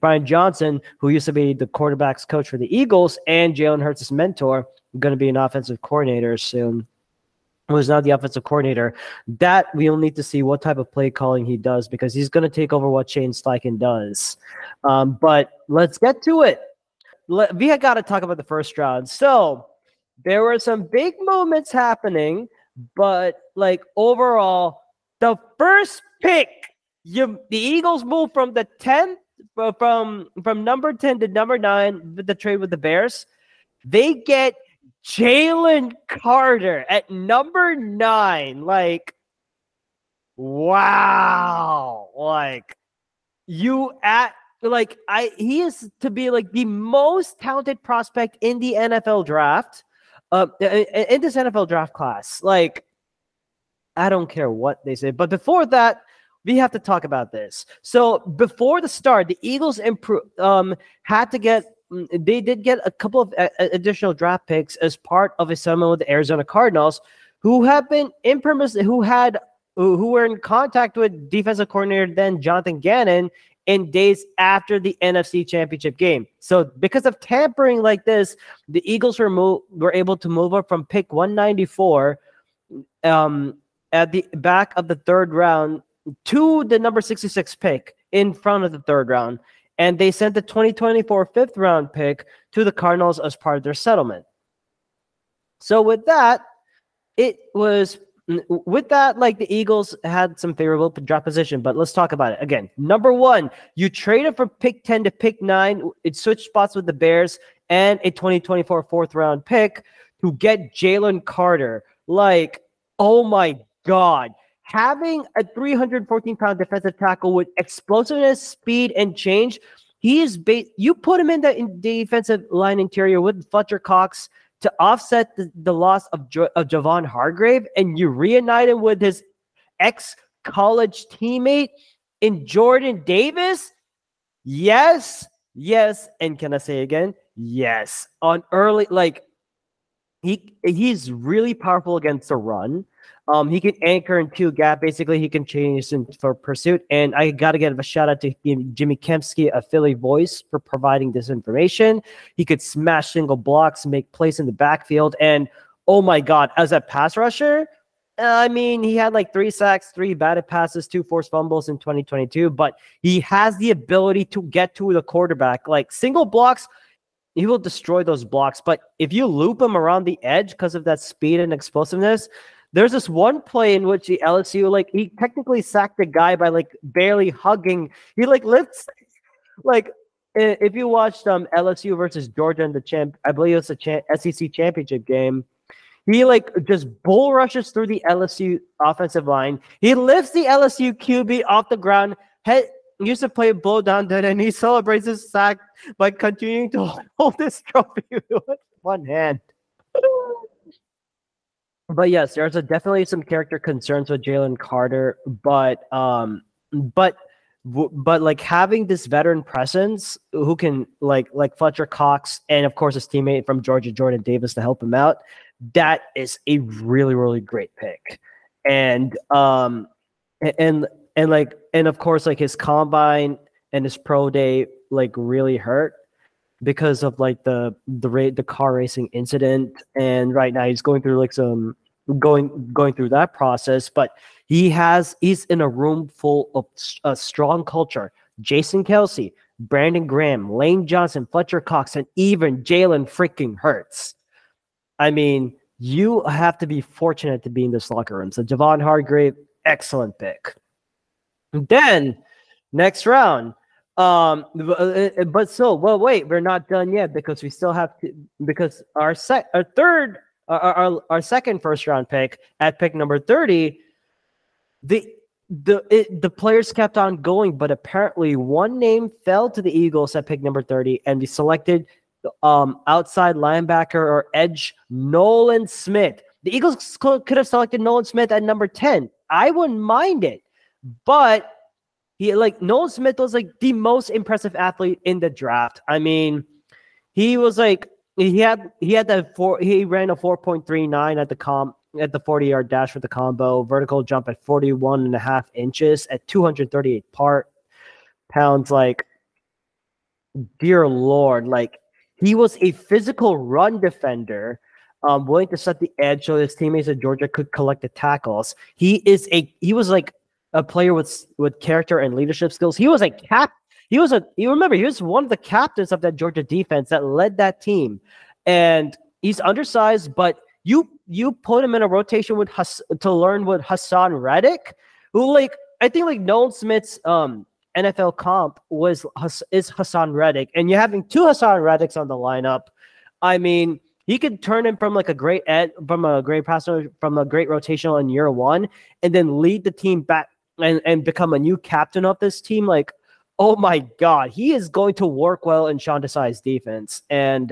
Brian Johnson, who used to be the quarterback's coach for the Eagles and Jalen Hurts' mentor, going to be an offensive coordinator soon. Who's not the offensive coordinator, that we'll need to see what type of play calling he does because he's going to take over what Shane Steichen does. But let's get to it. We have got to talk about the first round. So there were some big moments happening, but like overall, the first pick, the Eagles moved from the 10th, from number 10 to number 9 with the trade with the Bears. They get Jalen Carter at number 9, like, wow, like, he is to be like the most talented prospect in the NFL draft, in this NFL draft class. Like, I don't care what they say, but before that, we have to talk about this. So before the start, the Eagles they did get a couple of additional draft picks as part of a settlement with the Arizona Cardinals, who have been who were in contact with defensive coordinator then Jonathan Gannon in days after the NFC Championship game. So because of tampering like this, the Eagles were able to move up from pick 194 at the back of the third round to the number 66 pick in front of the third round. And they sent the 2024 fifth-round pick to the Cardinals as part of their settlement. So with that, the Eagles had some favorable draft position, but let's talk about it. Again, number 1, you traded from pick 10 to pick 9. It switched spots with the Bears and a 2024 fourth-round pick to get Jalen Carter. Like, oh my God. Having a 314-pound defensive tackle with explosiveness, speed, and change, you put him in the defensive line interior with Fletcher Cox to offset the loss of Javon Hargrave, and you reunite him with his ex-college teammate in Jordan Davis? Yes, yes, and can I say again? Yes. On early, like, he's really powerful against the run. He can anchor in two gap. Basically, he can change in for pursuit. And I got to give a shout out to Jimmy Kempsky, a Philly voice, for providing this information. He could smash single blocks, make plays in the backfield. And, oh, my God, as a pass rusher, I mean, he had like 3 sacks, 3 batted passes, 2 forced fumbles in 2022. But he has the ability to get to the quarterback. Like, single blocks, he will destroy those blocks. But if you loop him around the edge because of that speed and explosiveness, there's this one play in which the LSU, like, he technically sacked the guy by, like, barely hugging. He, like, lifts. Like, if you watched LSU versus Georgia in the I believe it's the SEC championship game, he, like, just bull rushes through the LSU offensive line. He lifts the LSU QB off the ground, used to play blow down, and he celebrates his sack by continuing to hold this trophy with one hand. But yes, there's definitely some character concerns with Jalen Carter, but like having this veteran presence who can like Fletcher Cox and of course his teammate from Georgia, Jordan Davis, to help him out, that is a really, really great pick. And of course, like his combine and his pro day, like really hurt because of like the car racing incident. And right now he's going through like some going through that process, but he's in a room full of a strong culture. Jason Kelsey, Brandon Graham, Lane Johnson, Fletcher Cox, and even Jalen freaking Hurts. I mean, you have to be fortunate to be in this locker room. So Javon Hargrave, excellent pick. Then next round. Wait, we're not done yet because we still have to, because our second first round pick at pick number 30, the players kept on going, but apparently one name fell to the Eagles at pick number 30, and they selected outside linebacker or edge Nolan Smith. The Eagles could have selected Nolan Smith at number 10. I wouldn't mind it, but Nolan Smith was like the most impressive athlete in the draft. I mean, he was like he ran a 4.39 at the 40-yard dash with the combo, vertical jump at 41.5 inches at 238 pounds. Like, dear Lord, like he was a physical run defender, willing to set the edge so his teammates at Georgia could collect the tackles. He was a player with character and leadership skills. He was one of the captains of that Georgia defense that led that team, and he's undersized. But you put him in a rotation with to learn with Hassan Reddick, who I think Nolan Smith's NFL comp is Hassan Reddick, and you're having two Hassan Reddicks on the lineup. I mean, he could turn him from a great rotational in year one, and then lead the team back. And become a new captain of this team. Like, oh my God, he is going to work well in Sean Desai's defense. And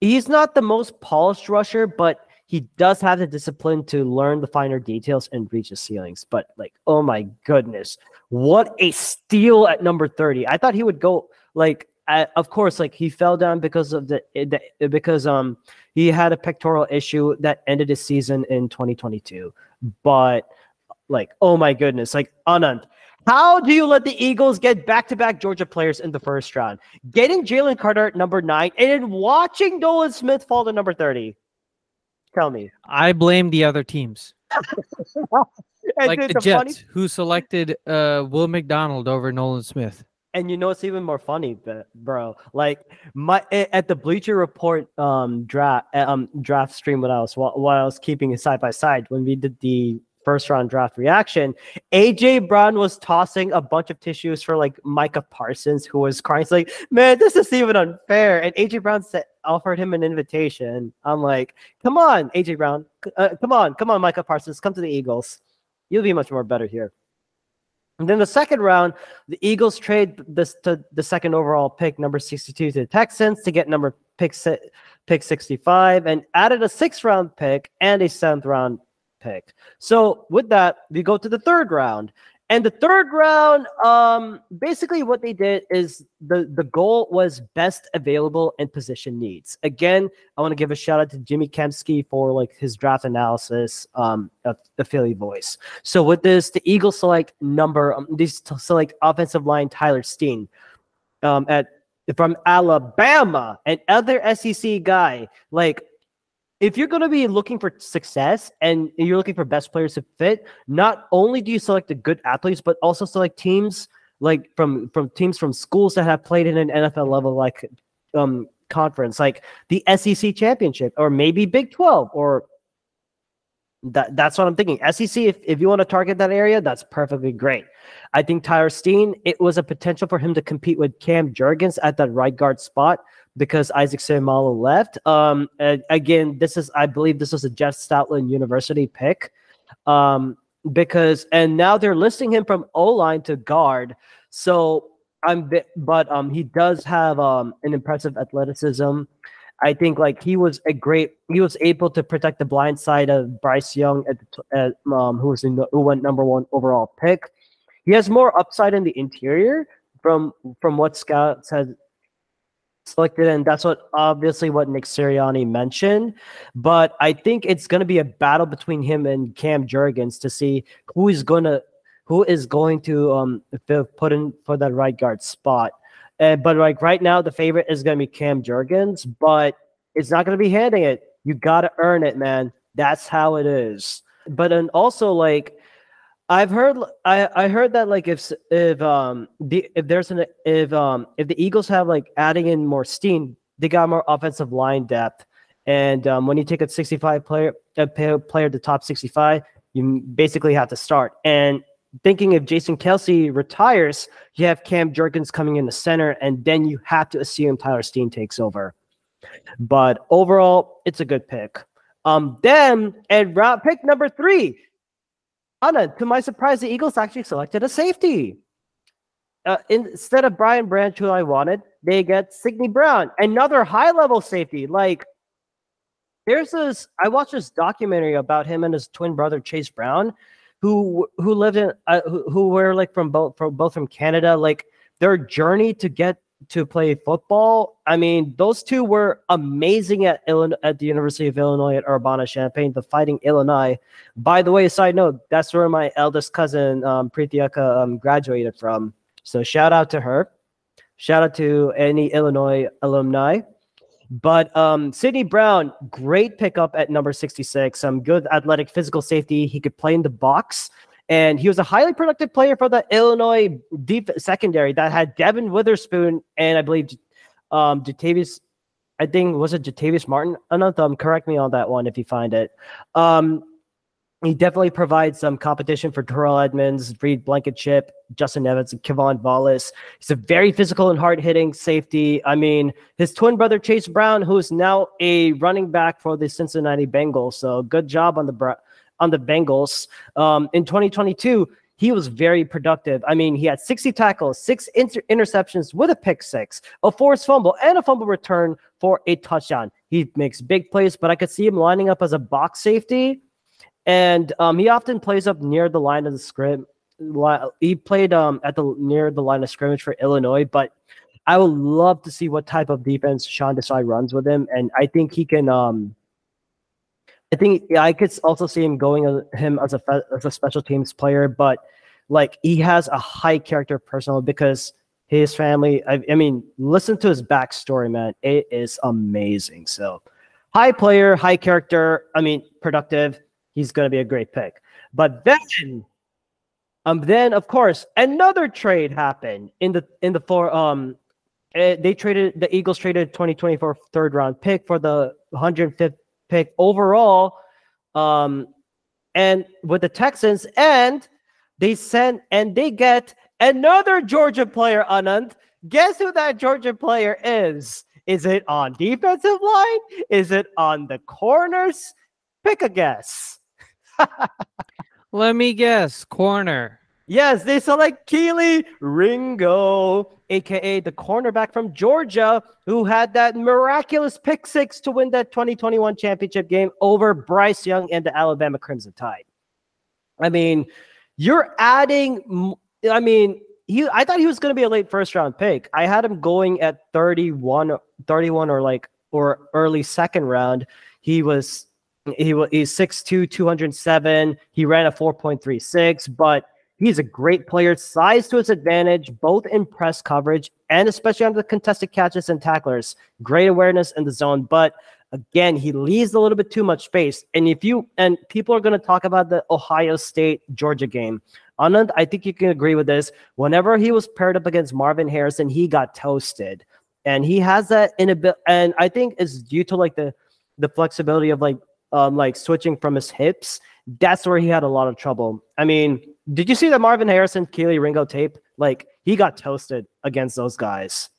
he's not the most polished rusher, but he does have the discipline to learn the finer details and reach the ceilings. But oh my goodness, what a steal at number 30! I thought he would go of course, he fell down because of because he had a pectoral issue that ended his season in 2022. But oh my goodness, Anant, how do you let the Eagles get back-to-back Georgia players in the first round? Getting Jalen Carter at number 9 and then watching Nolan Smith fall to number 30. Tell me. I blame the other teams. The Jets, who selected Will McDonald over Nolan Smith. And you know it's even more funny, bro. At the Bleacher Report draft stream, while I was keeping it side by side when we did the first round draft reaction, AJ Brown was tossing a bunch of tissues for Micah Parsons, who was crying. He's like, man, this is even unfair. And AJ Brown offered him an invitation. I'm like, come on, AJ Brown, come on, Micah Parsons, come to the Eagles. You'll be much more better here. And then the second round, the Eagles trade this to the second overall pick, number 62, to the Texans to get pick 65, and added a 6th-round pick and a 7th-round pick. So with that, we go to the third round. And the third round, basically what they did is the goal was best available and position needs. Again, I want to give a shout out to Jimmy Kemsky for his draft analysis of the Philly Voice. So with this, the Eagles select offensive line Tyler Steen from Alabama, and other SEC guy. If you're going to be looking for success and you're looking for best players to fit, not only do you select the good athletes, but also select teams from schools that have played in an NFL level conference, like the SEC championship, or maybe Big 12, or that's what I'm thinking. SEC, if you want to target that area, that's perfectly great. I think Tyler Steen, it was a potential for him to compete with Cam Jurgens at that right guard spot, because Isaac Seumalo left. Again, I believe this was a Jeff Stoutland University pick. And now they're listing him from O-line to guard. So he does have an impressive athleticism. I think like he was able to protect the blind side of Bryce Young who went number 1 overall pick. He has more upside in the interior from what scouts had selected, and that's what Nick Sirianni mentioned. But I think it's going to be a battle between him and Cam Jurgens to see who is going to put in for that right guard spot. But like right now, the favorite is going to be Cam Jurgens, but it's not going to be handing it. You got to earn it, man. That's how it is. But then also like I heard that like if the Eagles have like adding in more steam, they got more offensive line depth. And when you take a 65 player to top 65, you basically have to start. And thinking if Jason Kelsey retires, you have Cam Jurgens coming in the center, and then you have to assume Tyler Steen takes over. But overall, it's a good pick. Pick number 3. Anant, to my surprise, the Eagles actually selected a safety. Instead of Brian Branch, who I wanted, they get Sidney Brown, another high-level safety. Like, I watched this documentary about him and his twin brother, Chase Brown, who lived in, who were like from Canada. Like, their journey to get to play football. I mean, those two were amazing at the University of Illinois at Urbana-Champaign, the Fighting Illini. By the way, side note, that's where my eldest cousin Prithika graduated from. So shout out to her. Shout out to any Illinois alumni. But Sidney Brown, great pickup at number 66. Some good athletic physical safety. He could play in the box. And he was a highly productive player for the Illinois deep secondary that had Devin Witherspoon and I believe Jatavius Martin? Anant, correct me on that one if you find it. He definitely provides some competition for Terrell Edmonds, Reed Blankenship, Justin Evans, and Kevon Vallis. He's a very physical and hard-hitting safety. I mean, his twin brother, Chase Brown, who is now a running back for the Cincinnati Bengals. So good job on the Bengals. In 2022, he was very productive. I mean, he had 60 tackles, 6 interceptions with a pick six, a forced fumble, and a fumble return for a touchdown. He makes big plays, but I could see him lining up as a box safety. And he often plays up near the line of the scrimmage. He played near the line of scrimmage for Illinois, but I would love to see what type of defense Sean Desai runs with him. And I think he can. I think I could also see him as a special teams player, but like he has a high character personal because his family. I mean, listen to his backstory, man. It is amazing. So, high player, high character. I mean, productive. He's going to be a great pick. But then of course, another trade happened in the four. The Eagles traded 2024 third-round pick for the 105th pick overall, and with the Texans, and they get another Georgia player. Anant, guess who that Georgia player is? Is it on defensive line? Is it on the corners? Pick a guess. Let me guess. Corner. Yes, they select Kelee Ringo, a.k.a. the cornerback from Georgia, who had that miraculous pick six to win that 2021 championship game over Bryce Young and the Alabama Crimson Tide. I mean, you're adding... I mean, I thought he was going to be a late first-round pick. I had him going at 31 or early second round. He's 6'2", 207. He ran a 4.36, but he's a great player, size to his advantage, both in press coverage and especially on the contested catches and tacklers. Great awareness in the zone, but again, he leaves a little bit too much space. And people are going to talk about the Ohio State-Georgia game. Anand, I think you can agree with this. Whenever he was paired up against Marvin Harrison, he got toasted, and he has that inability. And I think it's due to like the flexibility of like switching from his hips. That's where he had a lot of trouble. I mean, did you see the Marvin Harrison, Kelee Ringo tape? Like, he got toasted against those guys.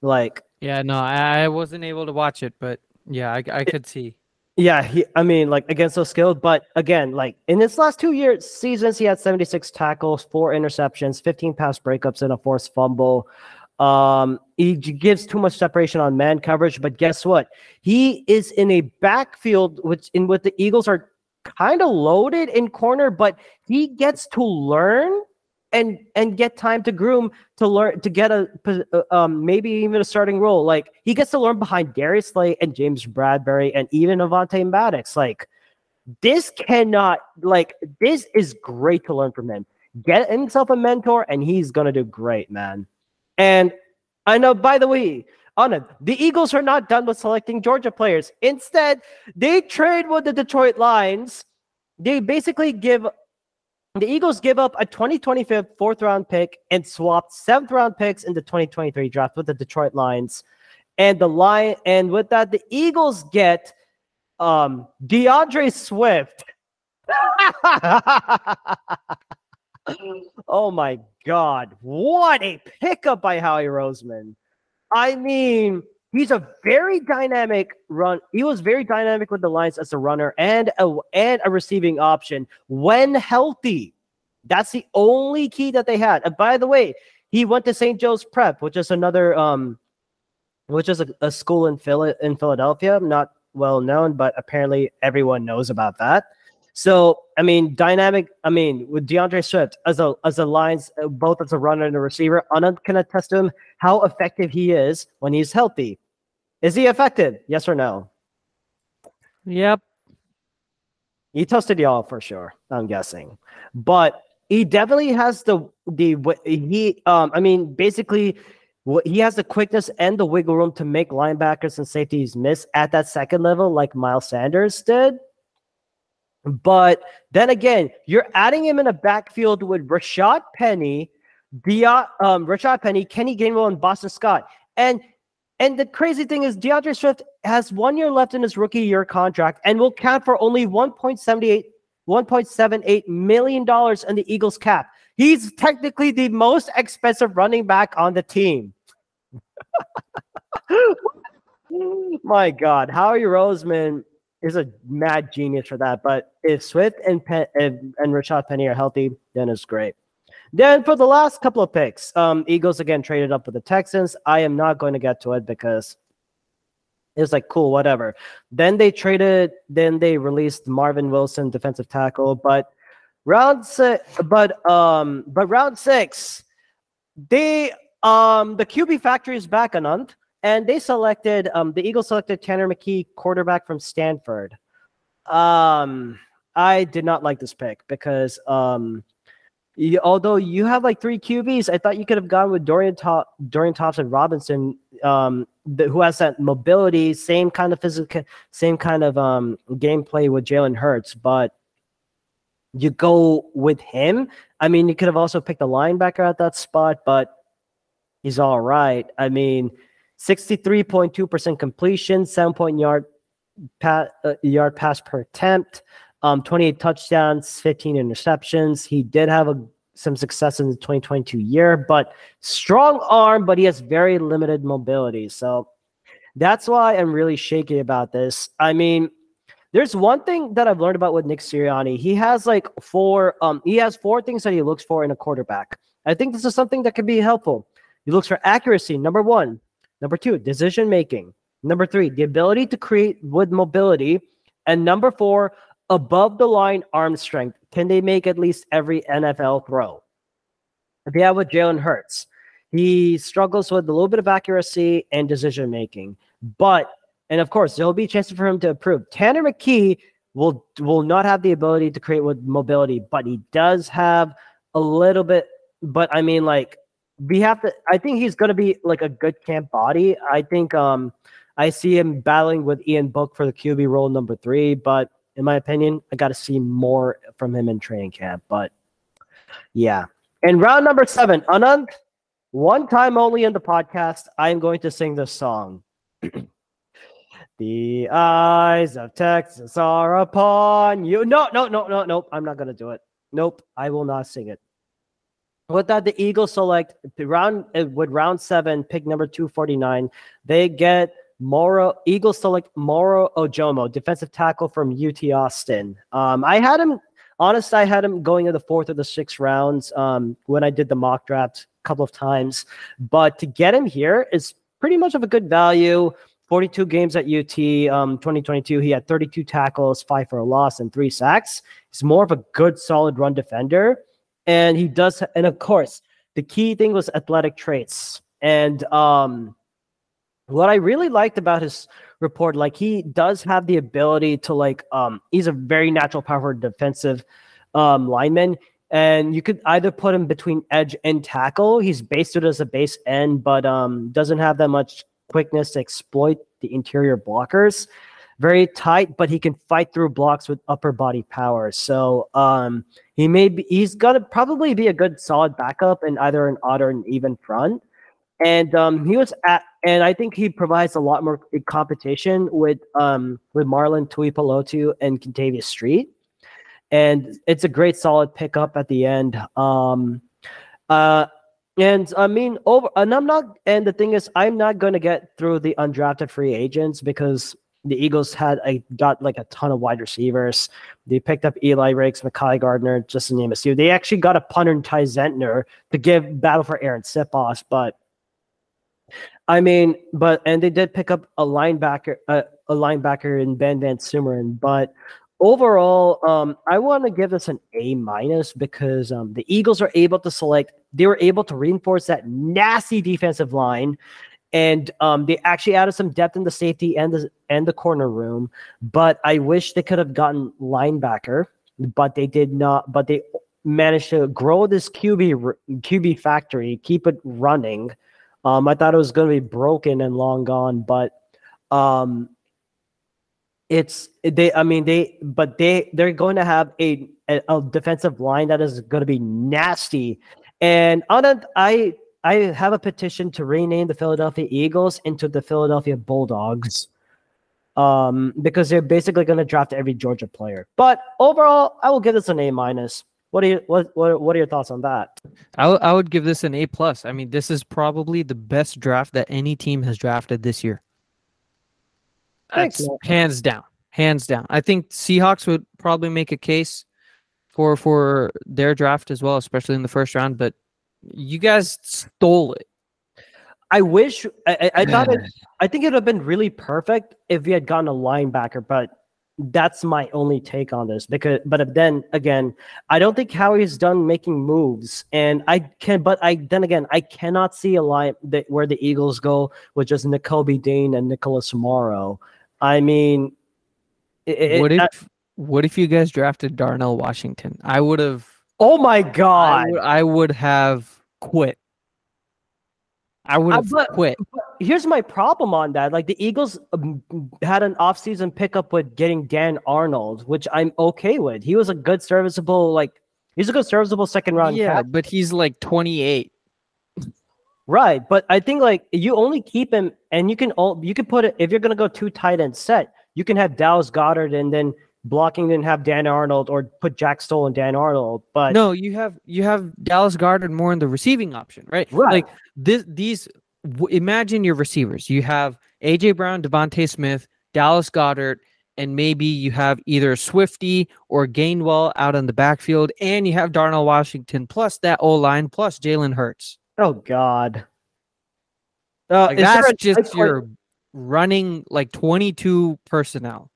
Like, yeah, no, I wasn't able to watch it, but yeah, I could see. Yeah, against those skills. But again, like in his last 2 seasons, he had 76 tackles, 4 interceptions, 15 pass breakups, and a forced fumble. He gives too much separation on man coverage, but guess what? He is in a backfield in which the Eagles are kind of loaded in corner, but he gets to learn and get time to groom to learn to get maybe even a starting role. Like, he gets to learn behind Darius Slay and James Bradbury and even Avonte Maddox. Like, this is great to learn from him. Get himself a mentor, and he's gonna do great, man. And I know, by the way, Anand, the Eagles are not done with selecting Georgia players. Instead, they trade with the Detroit Lions. They basically give up a 2025 4th-round pick and swapped 7th-round picks in the 2023 draft with the Detroit Lions. And with that, the Eagles get DeAndre Swift. Oh my God, what a pickup by Howie Roseman. I mean, he's a very dynamic run. He was very dynamic with the Lions as a runner and a receiving option when healthy. That's the only key that they had. And by the way, he went to St. Joe's Prep, which is another which is a school in Philadelphia, not well known, but apparently everyone knows about that. So, I mean, dynamic. I mean, with DeAndre Swift as a Lions, both as a runner and a receiver, Anand can attest to him how effective he is when he's healthy. Is he effective? Yes or no? Yep. He tested y'all for sure, I'm guessing, but he definitely has he has the quickness and the wiggle room to make linebackers and safeties miss at that second level, like Miles Sanders did. But then again, you're adding him in a backfield with Rashad Penny, Kenny Gainwell, and Boston Scott. And the crazy thing is, DeAndre Swift has 1 year left in his rookie year contract and will count for only $1.78 million in the Eagles cap. He's technically the most expensive running back on the team. My God, Howie Roseman is a mad genius for that. But if Swift and Rashad Penny are healthy, then it's great. Then for the last couple of picks, Eagles again traded up with the Texans. I am not going to get to it because it's like, cool, whatever. Then they released Marvin Wilson, defensive tackle. But round six, the QB factory is back, Anant. And they selected, the Eagles selected Tanner McKee, quarterback from Stanford. I did not like this pick because although you have like three QBs, I thought you could have gone with Dorian Thompson-Robinson, who has that mobility, same kind of physical, same kind of gameplay with Jalen Hurts, but you go with him. I mean, you could have also picked a linebacker at that spot, but he's all right. I mean, 63.2% completion, 7.1 yard pass per attempt, 28 touchdowns, 15 interceptions. He did have some success in the 2022 year, but strong arm, but he has very limited mobility. So that's why I'm really shaky about this. I mean, there's one thing that I've learned about with Nick Sirianni. He has like four things that he looks for in a quarterback. I think this is something that could be helpful. He looks for accuracy, number one. Number two, decision-making. Number three, the ability to create with mobility. And number four, above-the-line arm strength. Can they make at least every NFL throw? They have with Jalen Hurts. He struggles with a little bit of accuracy and decision-making. But, and of course, there will be chances for him to improve. Tanner McKee will not have the ability to create with mobility, but he does have a little bit, but I mean, like, I think he's going to be like a good camp body. I think I see him battling with Ian Book for the QB role number three, but in my opinion, I got to see more from him in training camp. But yeah. And round number seven, Anand, one time only in the podcast, I'm going to sing this song. The eyes of Texas are upon you. No. I'm not going to do it. Nope. I will not sing it. With that, the Eagles select round seven, pick number 249. They get Moro Ojomo, defensive tackle from UT Austin. I had him going in the 4th or the 6th rounds when I did the mock draft couple of times. But to get him here is pretty much of a good value. 42 games at UT, 2022, he had 32 tackles, 5 for a loss, and 3 sacks. He's more of a good, solid run defender. And he does, and of course, the key thing was athletic traits. And what I really liked about his report, like, he does have the ability to, like, he's a very natural, powerful defensive lineman. And you could either put him between edge and tackle. He's based it as a base end, but doesn't have that much quickness to exploit the interior blockers. Very tight, but he can fight through blocks with upper body power. So he's gonna probably be a good solid backup in either an odd or an even front. And I think he provides a lot more competition with Marlon Tuipulotu and Kentavious Street. And it's a great solid pickup at the end. And the thing is, I'm not going to get through the undrafted free agents because the Eagles got like a ton of wide receivers. They picked up Eli Ricks, Mekhi Gardner, just to name a few. They actually got a punter in Ty Zentner to give battle for Aaron Sipos, and they did pick up a linebacker in Ben Van Sumeren, but overall, I want to give this an A- because the Eagles are able to select. They were able to reinforce that nasty defensive line, and they actually added some depth in the safety and the corner room. But I wish they could have gotten linebacker, but they did not. But they managed to grow this QB factory, keep it running. I thought it was going to be broken and long gone, but. They're going to have a defensive line that is going to be nasty. And Anant, I have a petition to rename the Philadelphia Eagles into the Philadelphia Bulldogs, because they're basically going to draft every Georgia player. But overall, I will give this an A-. What are your thoughts on that? I would give this an A+. I mean, this is probably the best draft that any team has drafted this year. That's hands down. I think Seahawks would probably make a case for their draft as well, especially in the first round. But you guys stole it. I wish. I think it would have been really perfect if we had gotten a linebacker. But that's my only take on this. But then again, I don't think Howie's done making moves, and I cannot see a line that where the Eagles go with just Nakobe Dean and Nicholas Morrow. I mean, what if you guys drafted Darnell Washington? I would have. Oh my God! I would have quit. I would have quit. But here's my problem on that. Like, the Eagles had an offseason pickup with getting Dan Arnold, which I'm okay with. He was a good serviceable, second round. Yeah, but he's like 28. Right, but I think like you only keep him, and you can put it if you're gonna go two tight end set. You can have Dallas Goedert and then blocking and have Dan Arnold, or put Jack Stoll and Dan Arnold. But no, you have Dallas Goedert more in the receiving option, right? Right. Like these. Imagine your receivers. You have A.J. Brown, Devontae Smith, Dallas Goedert, and maybe you have either Swifty or Gainwell out on the backfield, and you have Darnell Washington, plus that O-line, plus Jalen Hurts. Oh, God. Your running, like, 22 personnel.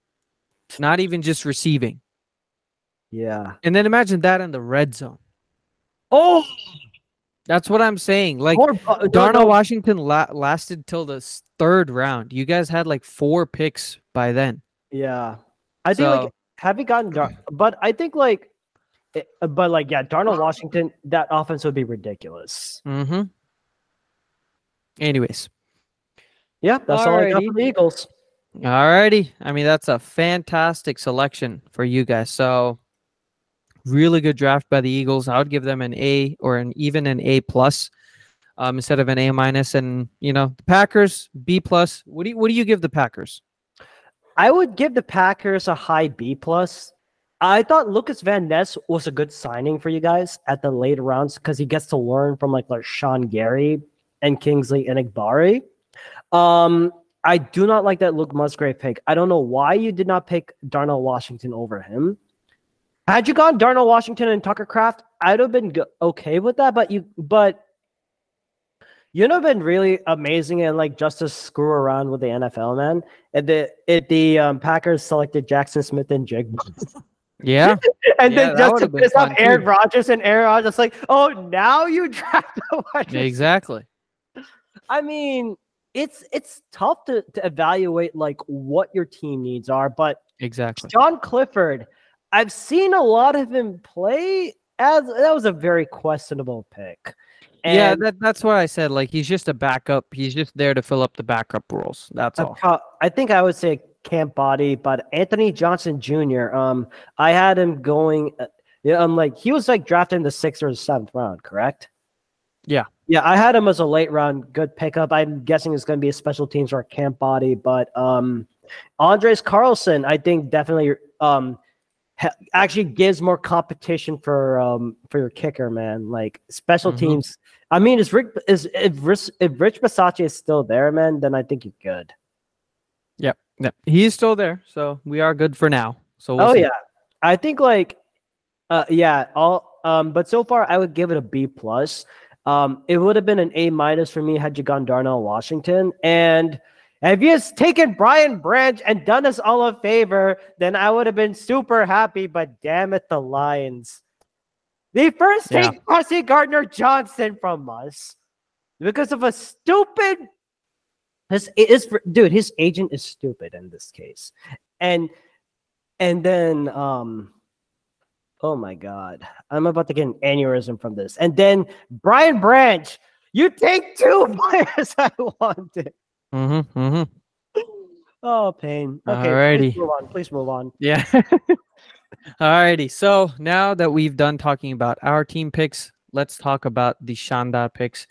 Not even just receiving. Yeah. And then imagine that in the red zone. Oh! That's what I'm saying. Like, Darnell Washington lasted till the third round. You guys had like 4 picks by then. Yeah, I think Darnell Washington. That offense would be ridiculous. Mm-hmm. Anyways, yeah, that's all I got for the Eagles. Alrighty, I mean, that's a fantastic selection for you guys. So. Really good draft by the Eagles. I would give them an A or an A+ instead of an A-. And the Packers B+. What do you give the Packers? I would give the Packers a high B+. I thought Lukas Van Ness was a good signing for you guys at the later rounds because he gets to learn from like Rashawn Gary and Kingsley Enagbari. I do not like that Luke Musgrave pick. I don't know why you did not pick Darnell Washington over him. Had you gone Darnell Washington and Tucker Kraft, I'd have been okay with that. But You know, been really amazing and like just to screw around with the NFL, man. And the Packers selected Jackson Smith and Jigba. Yeah. And then just to piss off Aaron Rodgers, and Aaron Rodgers like, oh, now you draft the Rodgers. Exactly. I mean, it's tough to evaluate like what your team needs are, but exactly. John Clifford, I've seen a lot of him play as that was a very questionable pick. And yeah, that's what I said. Like, he's just a backup. He's just there to fill up the backup roles. That's all. I think I would say Camp Body, but Anthony Johnson Jr., I had him going. I'm like, he was like drafted in the 6th or 7th round, correct? Yeah. Yeah, I had him as a late round good pickup. I'm guessing it's going to be a special teams or a Camp Body, but Andres Carlson, I think definitely actually gives more competition for your kicker, man. Like special teams. I mean, if Rich Bisaccia is still there, man, then I think you're good. Yep. Yep. He is still there, so we are good for now. So we'll see. Yeah, I think like but so far I would give it a B+. It would have been an A- for me had you gone Darnell Washington. And if you had taken Brian Branch and done us all a favor, then I would have been super happy, but damn it, the Lions. They first take Aussie Gardner-Johnson from us because of a stupid... Dude, his agent is stupid in this case. And then... oh, my God. I'm about to get an aneurysm from this. And then Brian Branch, you take two players I wanted. Oh, pain. Okay, alrighty. Please move on. Yeah. Alrighty. So now that we've done talking about our team picks, let's talk about the Shandar picks.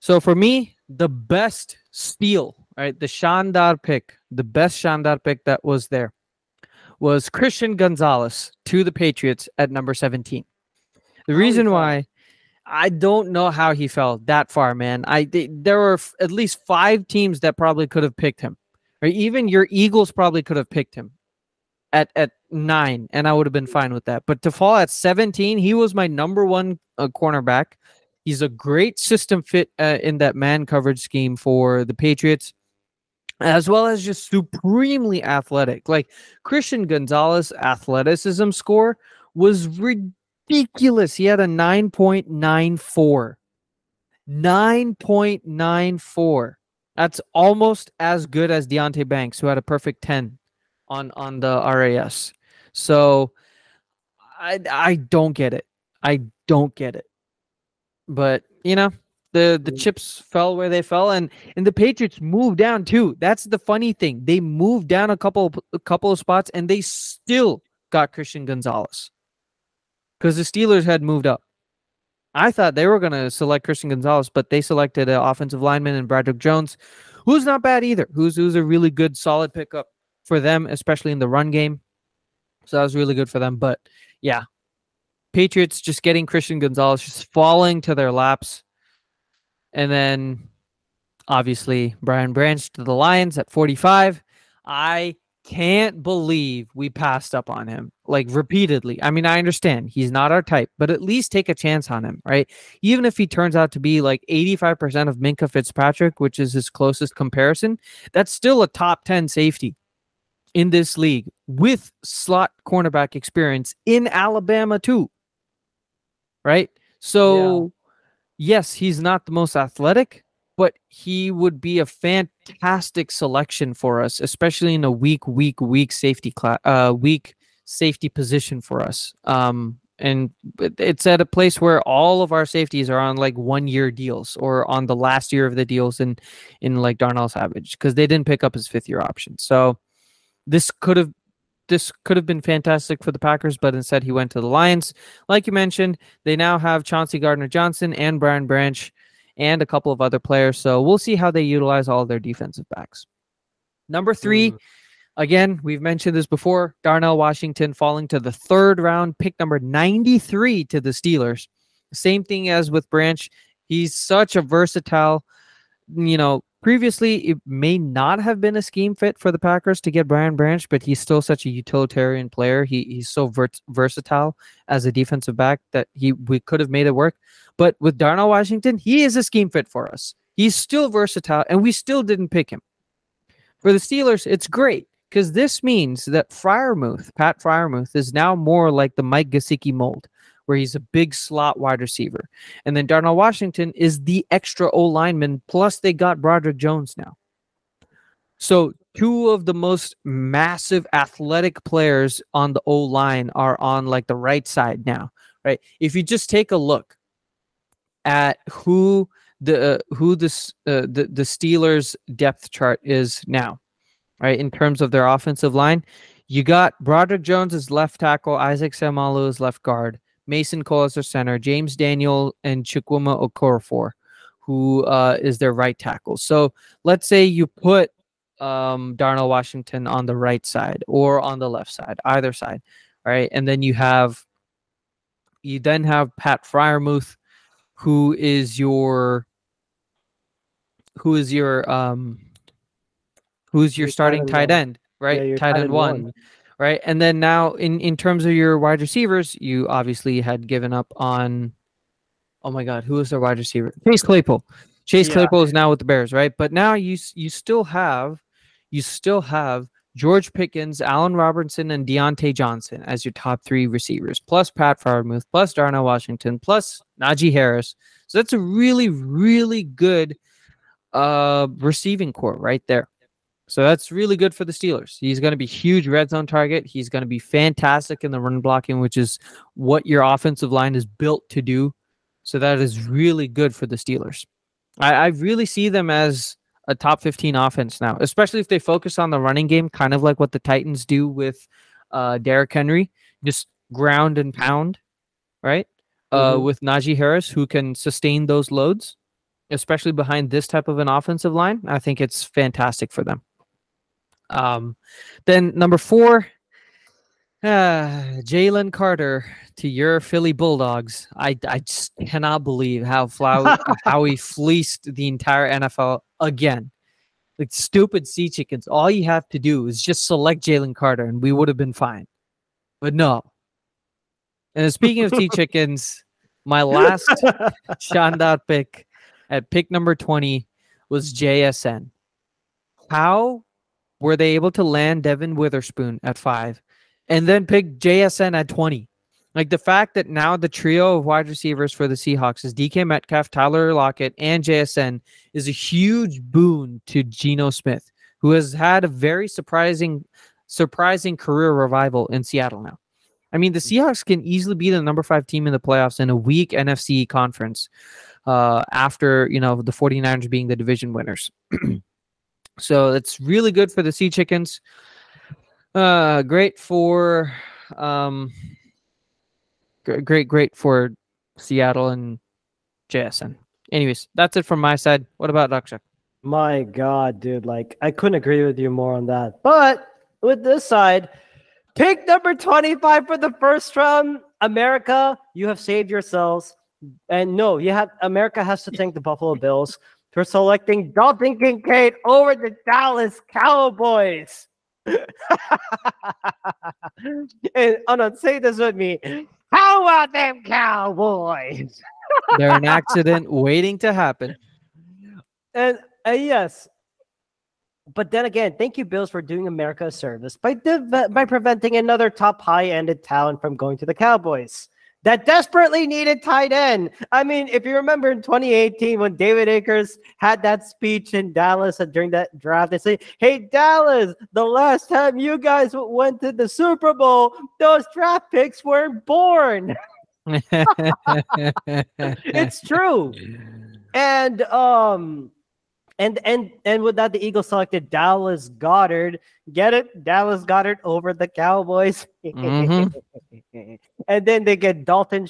So for me, the best steal, right? The best Shandar pick that was there was Christian Gonzalez to the Patriots at number 17. The reason why, I don't know how he fell that far, man. There were at least 5 teams that probably could have picked him. Or even your Eagles probably could have picked him at 9, and I would have been fine with that. But to fall at 17, he was my number 1 cornerback. He's a great system fit in that man coverage scheme for the Patriots, as well as just supremely athletic. Like, Christian Gonzalez's athleticism score was ridiculous. He had a 9.94. 9.94. That's almost as good as Deonte Banks, who had a perfect 10 on the RAS. So I don't get it. I don't get it. But, you know, the chips fell where they fell, and the Patriots moved down too. That's the funny thing. They moved down a couple of spots, and they still got Christian Gonzalez. Because the Steelers had moved up. I thought they were going to select Christian Gonzalez, but they selected an offensive lineman and Broderick Jones, who's not bad either, who's a really good, solid pickup for them, especially in the run game. So that was really good for them. But, yeah, Patriots just getting Christian Gonzalez, just falling to their laps. And then, obviously, Brian Branch to the Lions at 45. I can't believe we passed up on him, like, repeatedly. I mean, I understand he's not our type, but at least take a chance on him, right? Even if he turns out to be like 85% of Minkah Fitzpatrick, which is his closest comparison, that's still a top 10 safety in this league with slot cornerback experience in Alabama too, right? So yes, he's not the most athletic, but he would be a fantastic selection for us, especially in a weak safety class, weak safety position for us. And it's at a place where all of our safeties are on like 1-year deals or on the last year of the deals in like Darnell Savage, because they didn't pick up his 5th-year option. So this could have been fantastic for the Packers, but instead he went to the Lions. Like you mentioned, they now have Chauncey Gardner-Johnson and Brian Branch and a couple of other players. So we'll see how they utilize all their defensive backs. Number 3, again, we've mentioned this before, Darnell Washington falling to the 3rd round, pick number 93 to the Steelers. Same thing as with Branch. He's such a versatile, Previously, it may not have been a scheme fit for the Packers to get Brian Branch, but he's still such a utilitarian player. He's so versatile as a defensive back that we could have made it work. But with Darnell Washington, he is a scheme fit for us. He's still versatile, and we still didn't pick him. For the Steelers, it's great, because this means that Freiermuth, Pat Freiermuth, is now more like the Mike Gesicki mold, where he's a big slot wide receiver. And then Darnell Washington is the extra O-lineman, plus they got Broderick Jones now. So two of the most massive athletic players on the O-line are on like the right side now, right? If you just take a look at who the Steelers' depth chart is now, right, in terms of their offensive line, you got Broderick Jones as left tackle, Isaac Samalu as left guard, Mason Cole as their center, James Daniel and Chukwuma Okorafor, who is their right tackle. So let's say you put Darnell Washington on the right side or on the left side, either side, all right? And then you then have Pat Freiermuth, who's your starting tight end, right? Yeah, tight end one. Right. And then now in terms of your wide receivers, you obviously had given up on, oh my God, who is their wide receiver? Chase Claypool. Claypool is now with the Bears, right? But now you still have George Pickens, Allen Robinson, and Deontay Johnson as your top three receivers, plus Pat Freiermuth, plus Darnell Washington, plus Najee Harris. So that's a really, really good receiving corps right there. So that's really good for the Steelers. He's going to be huge red zone target. He's going to be fantastic in the run blocking, which is what your offensive line is built to do. So that is really good for the Steelers. I really see them as a top 15 offense now, especially if they focus on the running game, kind of like what the Titans do with Derrick Henry, just ground and pound, right? With Najee Harris, who can sustain those loads, especially behind this type of an offensive line. I think it's fantastic for them. Then number four, Jalen Carter to your Philly Bulldogs. I just cannot believe how he fleeced the entire NFL again. Like stupid sea chickens. All you have to do is just select Jalen Carter and we would have been fine. But no. And speaking of sea chickens, my last Shandar pick at pick number 20 was JSN. How were they able to land Devin Witherspoon at 5 and then pick JSN at 20? Like the fact that now the trio of wide receivers for the Seahawks is DK Metcalf, Tyler Lockett, and JSN is a huge boon to Geno Smith, who has had a very surprising career revival in Seattle now. I mean, the Seahawks can easily be the number 5 team in the playoffs in a weak NFC conference after, you know, the 49ers being the division winners. So it's really good for the Sea Chickens. Great for great for Seattle and JSN. Anyways, that's it from my side. What about Rakshak? My God, dude. Like, I couldn't agree with you more on that. But with this side, pick number 25 for the first round. America, you have saved yourselves. And no, America has to thank the Buffalo Bills for selecting Dalton Kincaid over the Dallas Cowboys. And Anant, say this with me. How about them Cowboys? They're an accident waiting to happen. And yes. But then again, thank you, Bills, for doing America a service by preventing another top high-ended talent from going to the Cowboys that desperately needed tight end. I mean, if you remember in 2018 when David Akers had that speech in Dallas during that draft, they say, hey, Dallas, the last time you guys went to the Super Bowl, those draft picks weren't born. It's true. And And with that, the Eagles selected Dallas Goedert. Get it? Dallas Goedert over the Cowboys. Mm-hmm. And then they get Dalton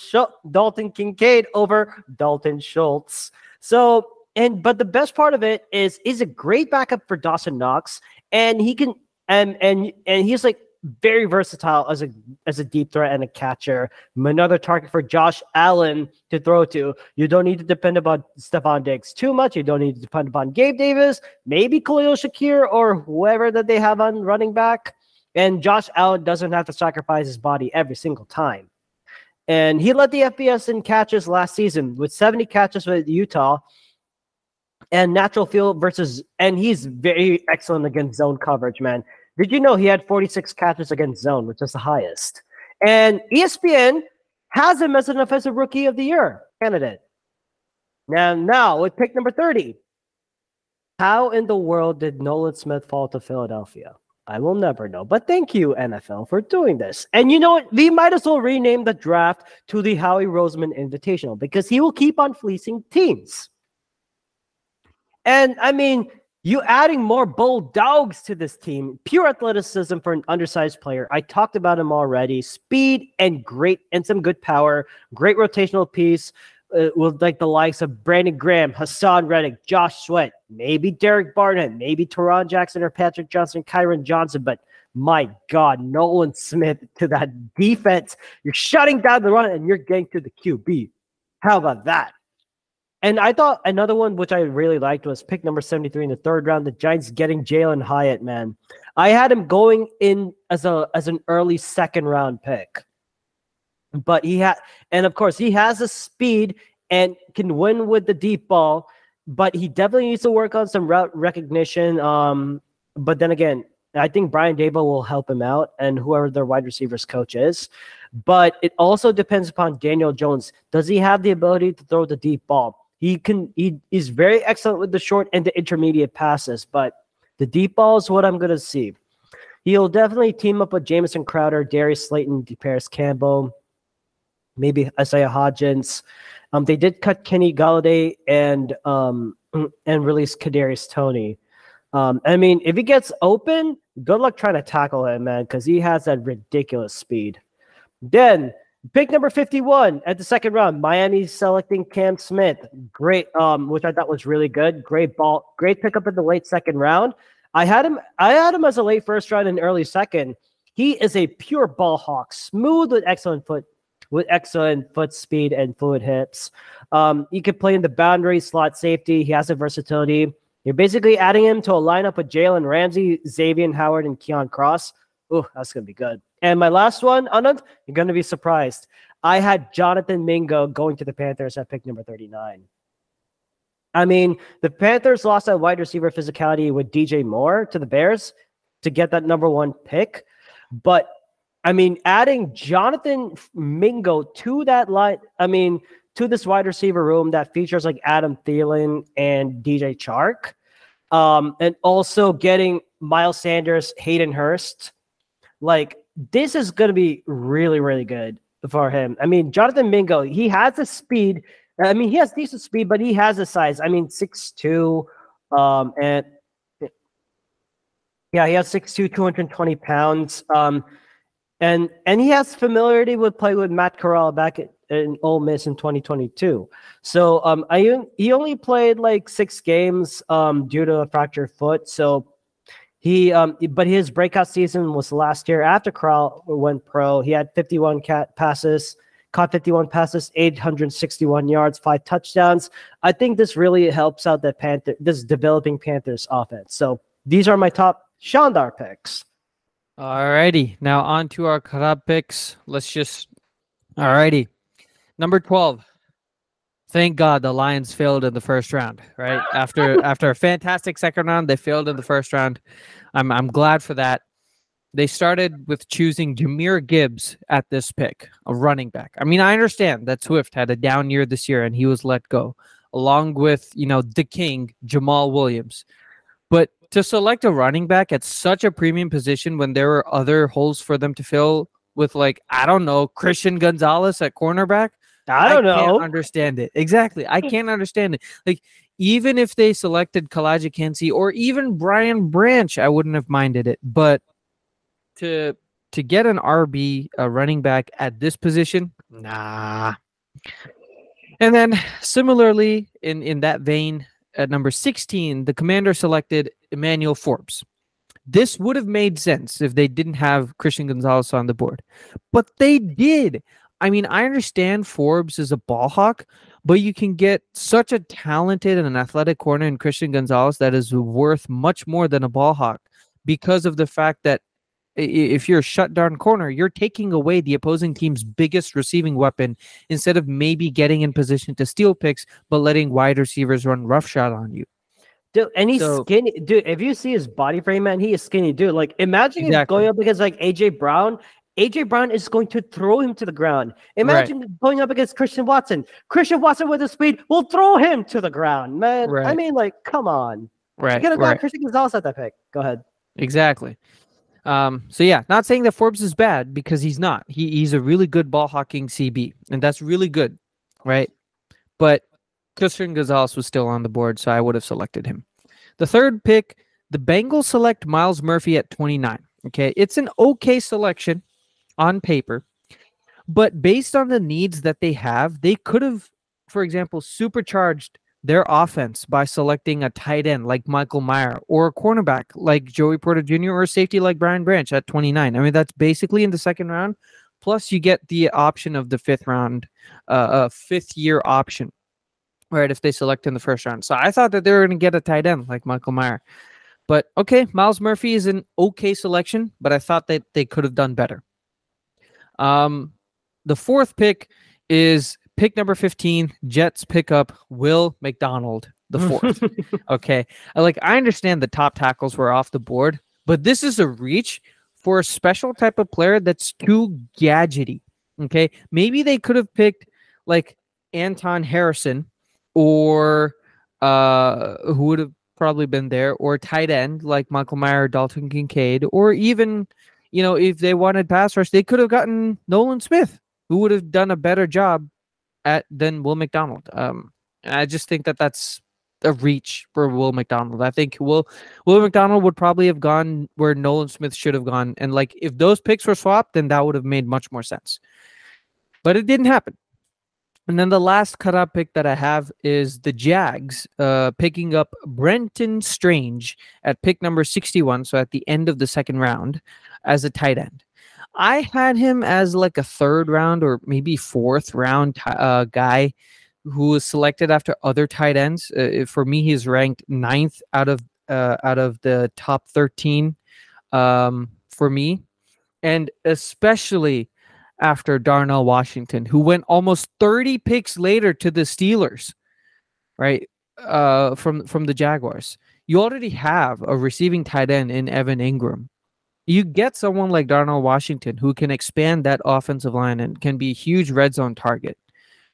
Kincaid over Dalton Schultz. So, but the best part of it is he's a great backup for Dawson Knox, and he can and he's like very versatile as a deep threat and a catcher. Another target for Josh Allen to throw to. You don't need to depend upon Stephon Diggs too much. You don't need to depend upon Gabe Davis, maybe Khalil Shakir or whoever that they have on running back. And Josh Allen doesn't have to sacrifice his body every single time. And he led the FBS in catches last season with 70 catches with Utah. And natural field and he's very excellent against zone coverage, man. Did you know he had 46 catches against zone, which is the highest? And ESPN has him as an Offensive Rookie of the Year candidate. Now, with pick number 30, how in the world did Nolan Smith fall to Philadelphia? I will never know. But thank you, NFL, for doing this. And you know what? We might as well rename the draft to the Howie Roseman Invitational because he will keep on fleecing teams. And, I mean, you adding more bulldogs to this team. Pure athleticism for an undersized player. I talked about him already. Speed and some good power. Great rotational piece with like the likes of Brandon Graham, Hassan Reddick, Josh Sweat, maybe Derek Barnett, maybe Teron Jackson or Patrick Johnson, Kyron Johnson. But my God, Nolan Smith to that defense. You're shutting down the run and you're getting to the QB. How about that? And I thought another one which I really liked was pick number 73 in the third round. The Giants getting Jalen Hyatt, man. I had him going in as an early second round pick, but and of course he has the speed and can win with the deep ball, but he definitely needs to work on some route recognition. But then again, I think Brian Daboll will help him out and whoever their wide receivers coach is. But it also depends upon Daniel Jones. Does he have the ability to throw the deep ball? He is very excellent with the short and the intermediate passes, but the deep ball is what I'm going to see. He'll definitely team up with Jamison Crowder, Darius Slayton, DeParis Campbell, maybe Isaiah Hodgins. They did cut Kenny Galladay and release Kadarius Toney. I mean, if he gets open, good luck trying to tackle him, man, because he has that ridiculous speed. Then pick number 51 at the second round. Miami selecting Cam Smith. Great, which I thought was really good. Great ball, great pickup in the late second round. I had him as a late first round and early second. He is a pure ball hawk, smooth with excellent foot speed and fluid hips. He could play in the boundary, slot safety. He has a versatility. You're basically adding him to a lineup with Jalen Ramsey, Xavier Howard, and Keon Cross. Oh, that's gonna be good. And my last one, Anant, you're going to be surprised. I had Jonathan Mingo going to the Panthers at pick number 39. I mean, the Panthers lost that wide receiver physicality with DJ Moore to the Bears to get that number one pick. But, I mean, adding Jonathan Mingo to that line, I mean, to this wide receiver room that features like Adam Thielen and DJ Chark, and also getting Miles Sanders, Hayden Hurst, like, this is going to be really, really good for him. I mean, Jonathan Mingo, he has the speed. I mean, he has decent speed, but he has the size. I mean, 6'2", and yeah, he has 6'2", 220 pounds. And he has familiarity with playing with Matt Corral back in Ole Miss in 2022. So he only played like 6 games due to a fractured foot. So but his breakout season was last year after Corral went pro. He had 51 passes, 861 yards, 5 touchdowns. I think this really helps out this developing Panthers offense. So these are my top Shandar picks. Alrighty, now on to our Karab picks. Alrighty, number 12. Thank God the Lions failed in the first round, right? After a fantastic second round, they failed in the first round. I'm glad for that. They started with choosing Jahmyr Gibbs at this pick, a running back. I mean, I understand that Swift had a down year this year and he was let go, along with, you know, the king, Jamal Williams. But to select a running back at such a premium position when there were other holes for them to fill with, like, I don't know, Christian Gonzalez at cornerback, I can't understand it. Exactly. I can't understand it. Like, even if they selected Kalaji Kensi or even Brian Branch, I wouldn't have minded it. But to get an RB, a running back at this position, nah. And then similarly, in that vein, at number 16, the Commander selected Emmanuel Forbes. This would have made sense if they didn't have Christian Gonzalez on the board. But they did. I mean, I understand Forbes is a ball hawk, but you can get such a talented and an athletic corner in Christian Gonzalez that is worth much more than a ball hawk because of the fact that if you're a shut-down corner, you're taking away the opposing team's biggest receiving weapon instead of maybe getting in position to steal picks but letting wide receivers run roughshod on you. Dude, and he's skinny. Dude, if you see his body frame, man, he is skinny, dude. Like, imagine exactly. Him going up against, like, A.J. Brown. A.J. Brown is going to throw him to the ground. Imagine going up against Christian Watson. Christian Watson with his speed will throw him to the ground, man. Right. I mean, like, come on. Right. You gotta go Christian Gonzalez at that pick. Go ahead. Exactly. So yeah, not saying that Forbes is bad because he's not. He's a really good ball hawking CB, and that's really good, right? But Christian Gonzalez was still on the board, so I would have selected him. The third pick, the Bengals select Myles Murphy at 29. Okay, it's an okay selection on paper, but based on the needs that they have, they could have, for example, supercharged their offense by selecting a tight end like Michael Mayer or a cornerback like Joey Porter Jr. or a safety like Brian Branch at 29. I mean, that's basically in the second round. Plus, you get the option of the fifth round, a fifth-year option, right, if they select in the first round. So I thought that they were going to get a tight end like Michael Mayer. But, okay, Myles Murphy is an okay selection, but I thought that they could have done better. The fourth pick is pick number 15, Jets pick up Will McDonald, the fourth. Okay. Like, I understand the top tackles were off the board, but this is a reach for a special type of player that's too gadgety. Okay. Maybe they could have picked like Anton Harrison or who would have probably been there, or tight end like Michael Mayer, Dalton Kincaid, or even, you know, if they wanted pass rush, they could have gotten Nolan Smith, who would have done a better job than Will McDonald. I just think that that's a reach for Will McDonald. I think Will McDonald would probably have gone where Nolan Smith should have gone. And like, if those picks were swapped, then that would have made much more sense. But it didn't happen. And then the last cutout pick that I have is the Jags picking up Brenton Strange at pick number 61. So at the end of the second round as a tight end. I had him as like a third round or maybe fourth round guy who was selected after other tight ends. For me, he's ranked ninth out of the top 13 for me. And especially after Darnell Washington, who went almost 30 picks later to the Steelers, right, from the Jaguars. You already have a receiving tight end in Evan Ingram. You get someone like Darnell Washington who can expand that offensive line and can be a huge red zone target,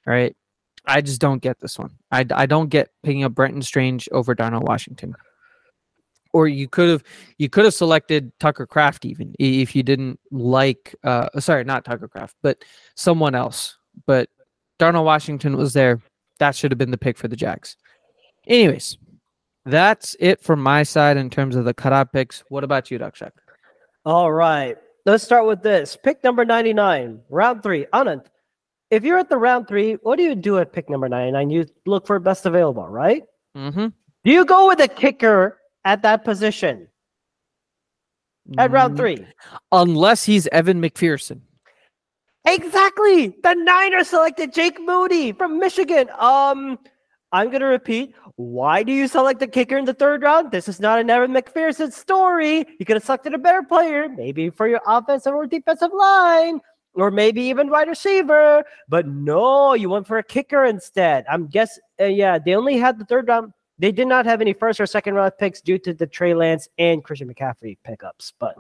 right? I just don't get this one. I don't get picking up Brenton Strange over Darnell Washington. Or you could have selected Tucker Kraft even if you didn't like sorry, not Tucker Kraft, but someone else. But Darnell Washington was there. That should have been the pick for the Jags. Anyways, that's it from my side in terms of the cutout picks. What about you, Rakshak? All right, let's start with this. Pick number 99, round three. Anant, if you're at the round three, what do you do at pick number 99? You look for best available, right? Mm-hmm. Do you go with a kicker at that position at round three? Unless he's Evan McPherson. Exactly. The Niners selected Jake Moody from Michigan. I'm going to repeat, why do you select a kicker in the third round? This is not an Evan McPherson story. You could have selected a better player, maybe for your offensive or defensive line, or maybe even wide receiver. But no, you went for a kicker instead. I'm guessing, yeah, they only had the third round. They did not have any first or second round picks due to the Trey Lance and Christian McCaffrey pickups. But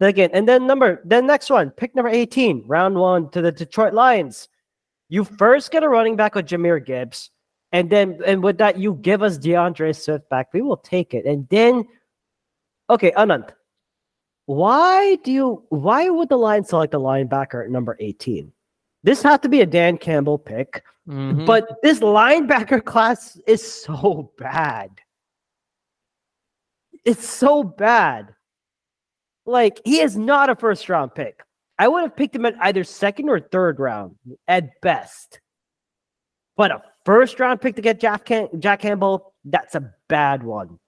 again, and then next one, pick number 18, round one to the Detroit Lions. You first get a running back with Jahmyr Gibbs, and with that, you give us DeAndre Swift back. We will take it. And then, okay, Anant, why would the Lions select a linebacker at number 18? This had to be a Dan Campbell pick, but this linebacker class is so bad. It's so bad. Like, he is not a first-round pick. I would have picked him at either second or third round at best. But a first round pick to get Jack Campbell, that's a bad one.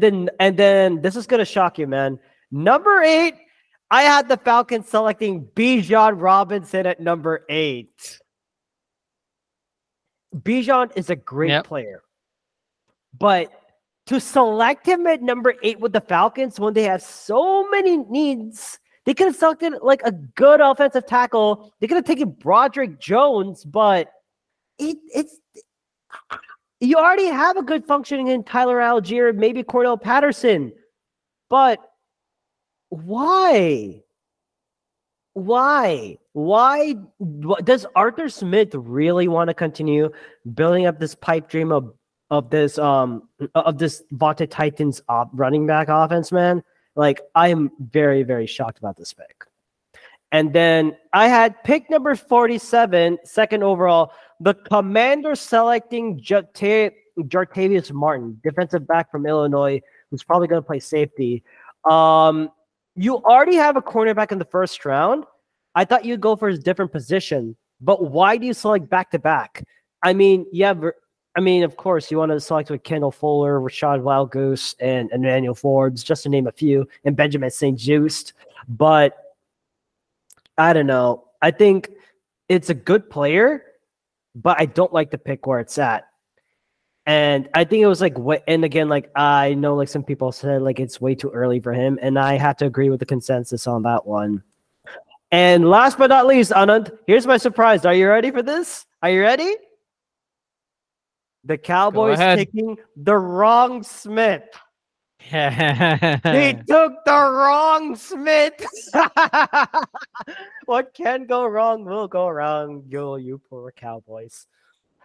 And then this is going to shock you, man. Number 8, I had the Falcons selecting Bijan Robinson at number 8. Bijan is a great player. But to select him at number 8 with the Falcons when they have so many needs, they could have selected like a good offensive tackle. They could have taken Broderick Jones, but it's you already have a good functioning in Tyler Algier, maybe Cordell Patterson. But why does Arthur Smith really want to continue building up this pipe dream of this Vontae Titans running back offense, man? Like, I'm very, very shocked about this pick. And then I had pick number 47, second overall, the Commanders selecting Jartavius Martin, defensive back from Illinois, who's probably going to play safety. You already have a cornerback in the first round. I thought you'd go for a different position, but why do you select back-to-back? I mean, of course, you want to select with Kendall Fuller, Rashad Wildgoose, and Emmanuel Forbes, just to name a few, and Benjamin St. Juste. But I don't know. I think it's a good player, but I don't like the pick where it's at. And I think it was like, and again, like I know like some people said like it's way too early for him, and I have to agree with the consensus on that one. And last but not least, Anant, here's my surprise. Are you ready for this? Are you ready? The Cowboys taking the wrong Smith. They took the wrong Smith. What can go wrong will go wrong. You poor Cowboys.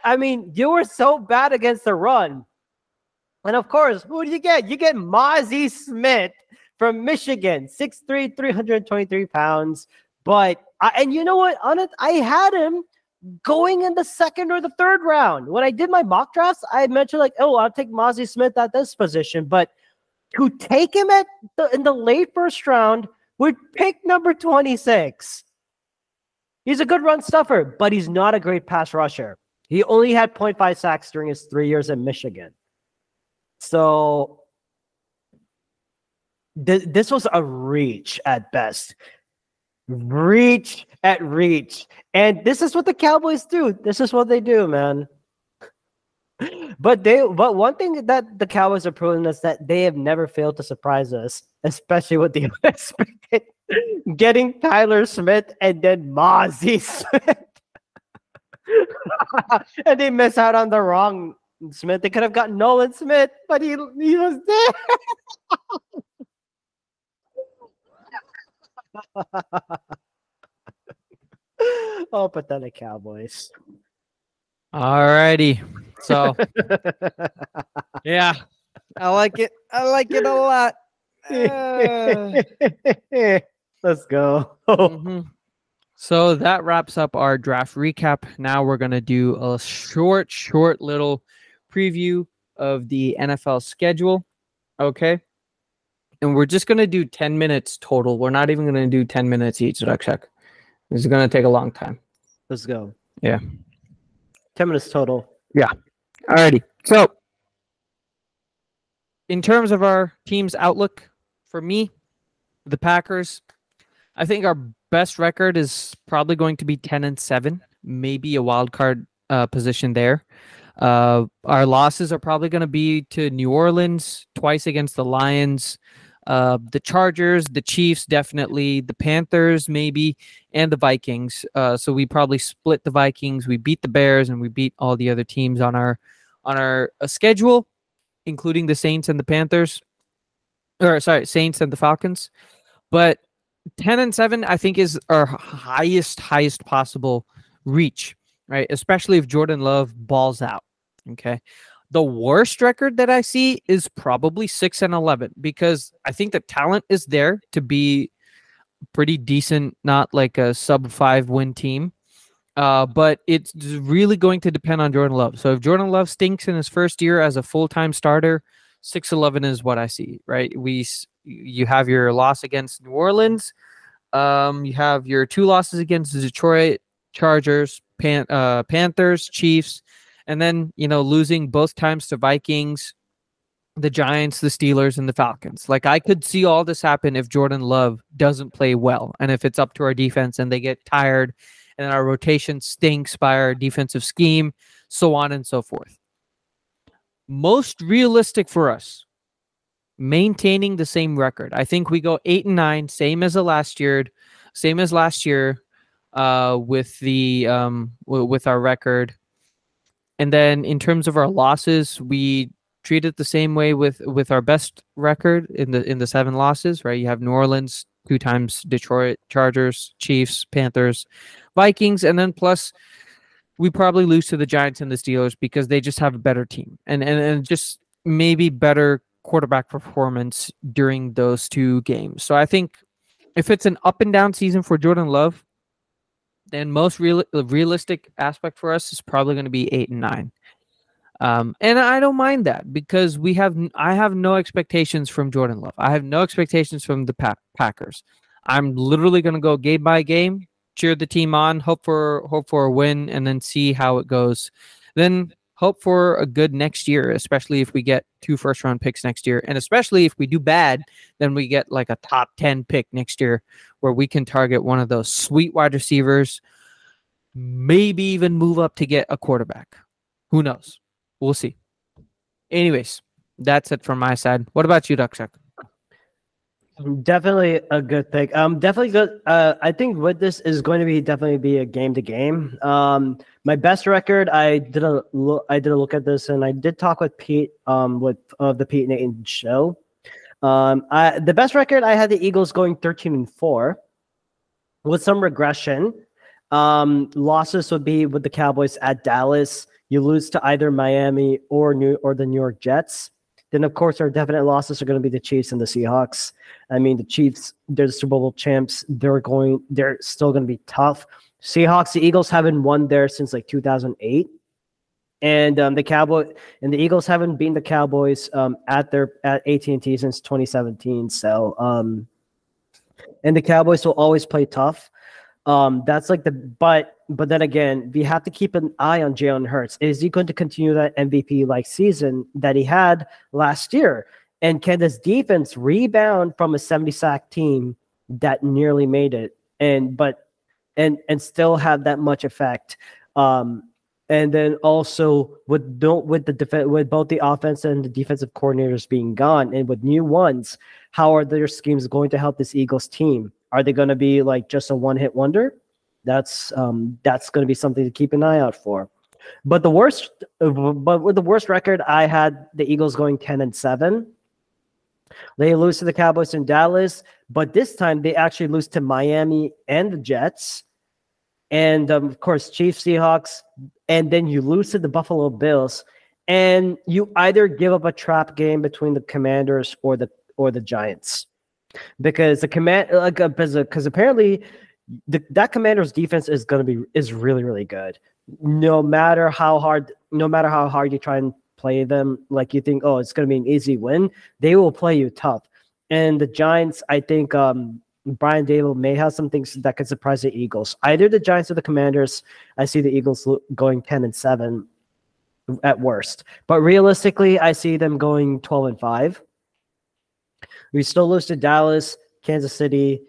I mean, you were so bad against the run. And of course, who do you get? You get Mozzie Smith from Michigan, 6'3", 323 pounds. But, and you know what, Anant, I had him going in the second or the third round. When I did my mock drafts, I mentioned like, oh, I'll take Mozzie Smith at this position. But to take him at in the late first round with pick number 26. He's a good run stuffer, but he's not a great pass rusher. He only had 0.5 sacks during his 3 years in Michigan. So this was a reach at best. Reach at reach. And this is what the Cowboys do. This is what they do, man. But one thing that the Cowboys are proving is that they have never failed to surprise us, especially with the unexpected getting Tyler Smith and then Mozzie Smith. And they miss out on the wrong Smith. They could have gotten Nolan Smith, but he was there. Oh, pathetic Cowboys. Alrighty. So yeah. I like it. I like it a lot. Let's go. Mm-hmm. So that wraps up our draft recap. Now we're going to do a short little preview of the NFL schedule. Okay. And we're just going to do 10 minutes total. We're not even going to do 10 minutes each, Rakshak. This is going to take a long time. Let's go. Yeah. 10 minutes total. Yeah. Alrighty. So in terms of our team's outlook, for me, the Packers, I think our best record is probably going to be 10-7, maybe a wild card position there. Our losses are probably going to be to New Orleans, twice against the Lions, the Chargers, the Chiefs, definitely, the Panthers, maybe, and the Vikings. So we probably split the Vikings, we beat the Bears, and we beat all the other teams on our schedule, including the Saints and the Panthers. Or sorry, Saints and the Falcons. But 10-7, I think, is our highest possible reach, right? Especially if Jordan Love balls out. Okay. The worst record that I see is probably 6-11, because I think the talent is there to be pretty decent, not like a sub-5 win team. But it's really going to depend on Jordan Love. So if Jordan Love stinks in his first year as a full-time starter, 6-11 is what I see, right? You have your loss against New Orleans. You have your 2 losses against the Detroit, Chargers, Panthers, Chiefs, and then, losing both times to Vikings, the Giants, the Steelers, and the Falcons. Like, I could see all this happen if Jordan Love doesn't play well, and if it's up to our defense and they get tired and our rotation stinks by our defensive scheme, so on and so forth. Most realistic for us, maintaining the same record. I think we go 8-9, same as last year, with our record. And then in terms of our losses, we treat it the same way with our best record in the 7 losses, right? You have New Orleans 2 times, Detroit, Chargers, Chiefs, Panthers, Vikings, and then plus we probably lose to the Giants and the Steelers because they just have a better team and just maybe better quarterback performance during those 2 games. So I think if it's an up and down season for Jordan Love, then most realistic aspect for us is probably going to be 8-9. And I don't mind that because I have no expectations from Jordan Love. I have no expectations from the Packers. I'm literally going to go game by game, cheer the team on, hope for a win, and then see how it goes. Then hope for a good next year, especially if we get 2 first-round picks next year. And especially if we do bad, then we get like a top 10 pick next year where we can target one of those sweet wide receivers, maybe even move up to get a quarterback. Who knows? We'll see. Anyways, that's it from my side. What about you, Rakshak? Definitely a good pick. Definitely good. I think with this is going to be definitely a game to game. My best record. I did a look at this, and I did talk with Pete. With the Pete and Nathan show. The best record I had the Eagles going 13-4, with some regression. Losses would be with the Cowboys at Dallas. You lose to either Miami or the New York Jets. Then, of course, our definite losses are going to be the Chiefs and the Seahawks. I mean, the Chiefs, they're the Super Bowl champs. They're still going to be tough. Seahawks, the Eagles haven't won there since like 2008, and the Eagles haven't beaten the Cowboys at AT&T since 2017. So, and the Cowboys will always play tough. That's like but then again, we have to keep an eye on Jalen Hurts. Is he going to continue that MVP-like season that he had last year? And can this defense rebound from a 70-sack team that nearly made it and still have that much effect? And then also with both the offense and the defensive coordinators being gone and with new ones, how are their schemes going to help this Eagles team? Are they going to be like just a one-hit wonder? That's going to be something to keep an eye out for. But with the worst record, I had the Eagles going 10-7. They lose to the Cowboys in Dallas, but this time they actually lose to Miami and the Jets, and of course Chiefs, Seahawks, and then you lose to the Buffalo Bills, and you either give up a trap game between the Commanders or the Giants. Because apparently that Commander's defense is going to be really, really good. No matter how hard you try and play them, like you think, oh, it's going to be an easy win, they will play you tough. And the Giants, I think Brian Daboll may have some things that could surprise the Eagles. Either the Giants or the Commanders. I see the Eagles going 10-7 at worst, but realistically, I see them going 12-5. We still lose to Dallas, Kansas City,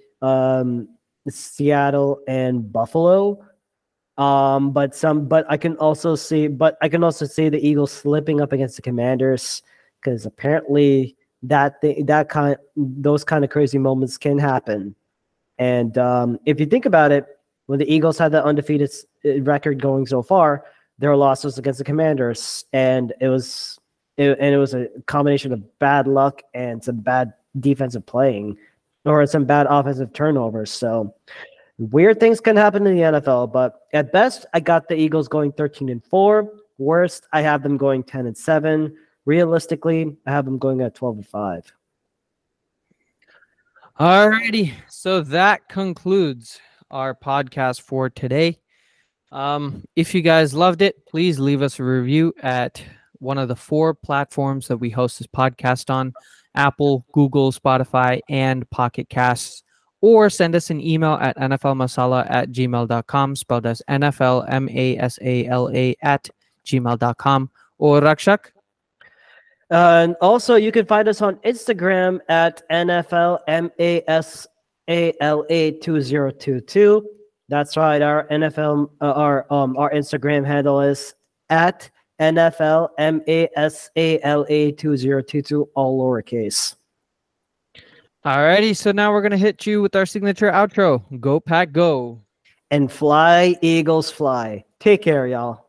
Seattle, and Buffalo. But I can also see the Eagles slipping up against the Commanders because apparently those kind of crazy moments can happen. And if you think about it, when the Eagles had the undefeated record going so far, their loss was against the Commanders, and it was a combination of bad luck and some bad defensive playing or some bad offensive turnovers. So weird things can happen in the NFL, but at best, I got the Eagles going 13-4. Worst, I have them going 10-7. Realistically, I have them going at 12-5. All righty. So that concludes our podcast for today. If you guys loved it, please leave us a review at one of the 4 platforms that we host this podcast on: Apple, Google, Spotify, and Pocket Casts. Or send us an email at nflmasala@gmail.com, spelled as NFLMASALA@gmail.com. Or Rakshak? And also, you can find us on Instagram at NFL MASALA2022. That's right. Our NFL, our Instagram handle is at NFL MASALA2022, all lowercase. Alrighty, so now we're gonna hit you with our signature outro. Go Pack, go! And fly, Eagles, fly. Take care, y'all.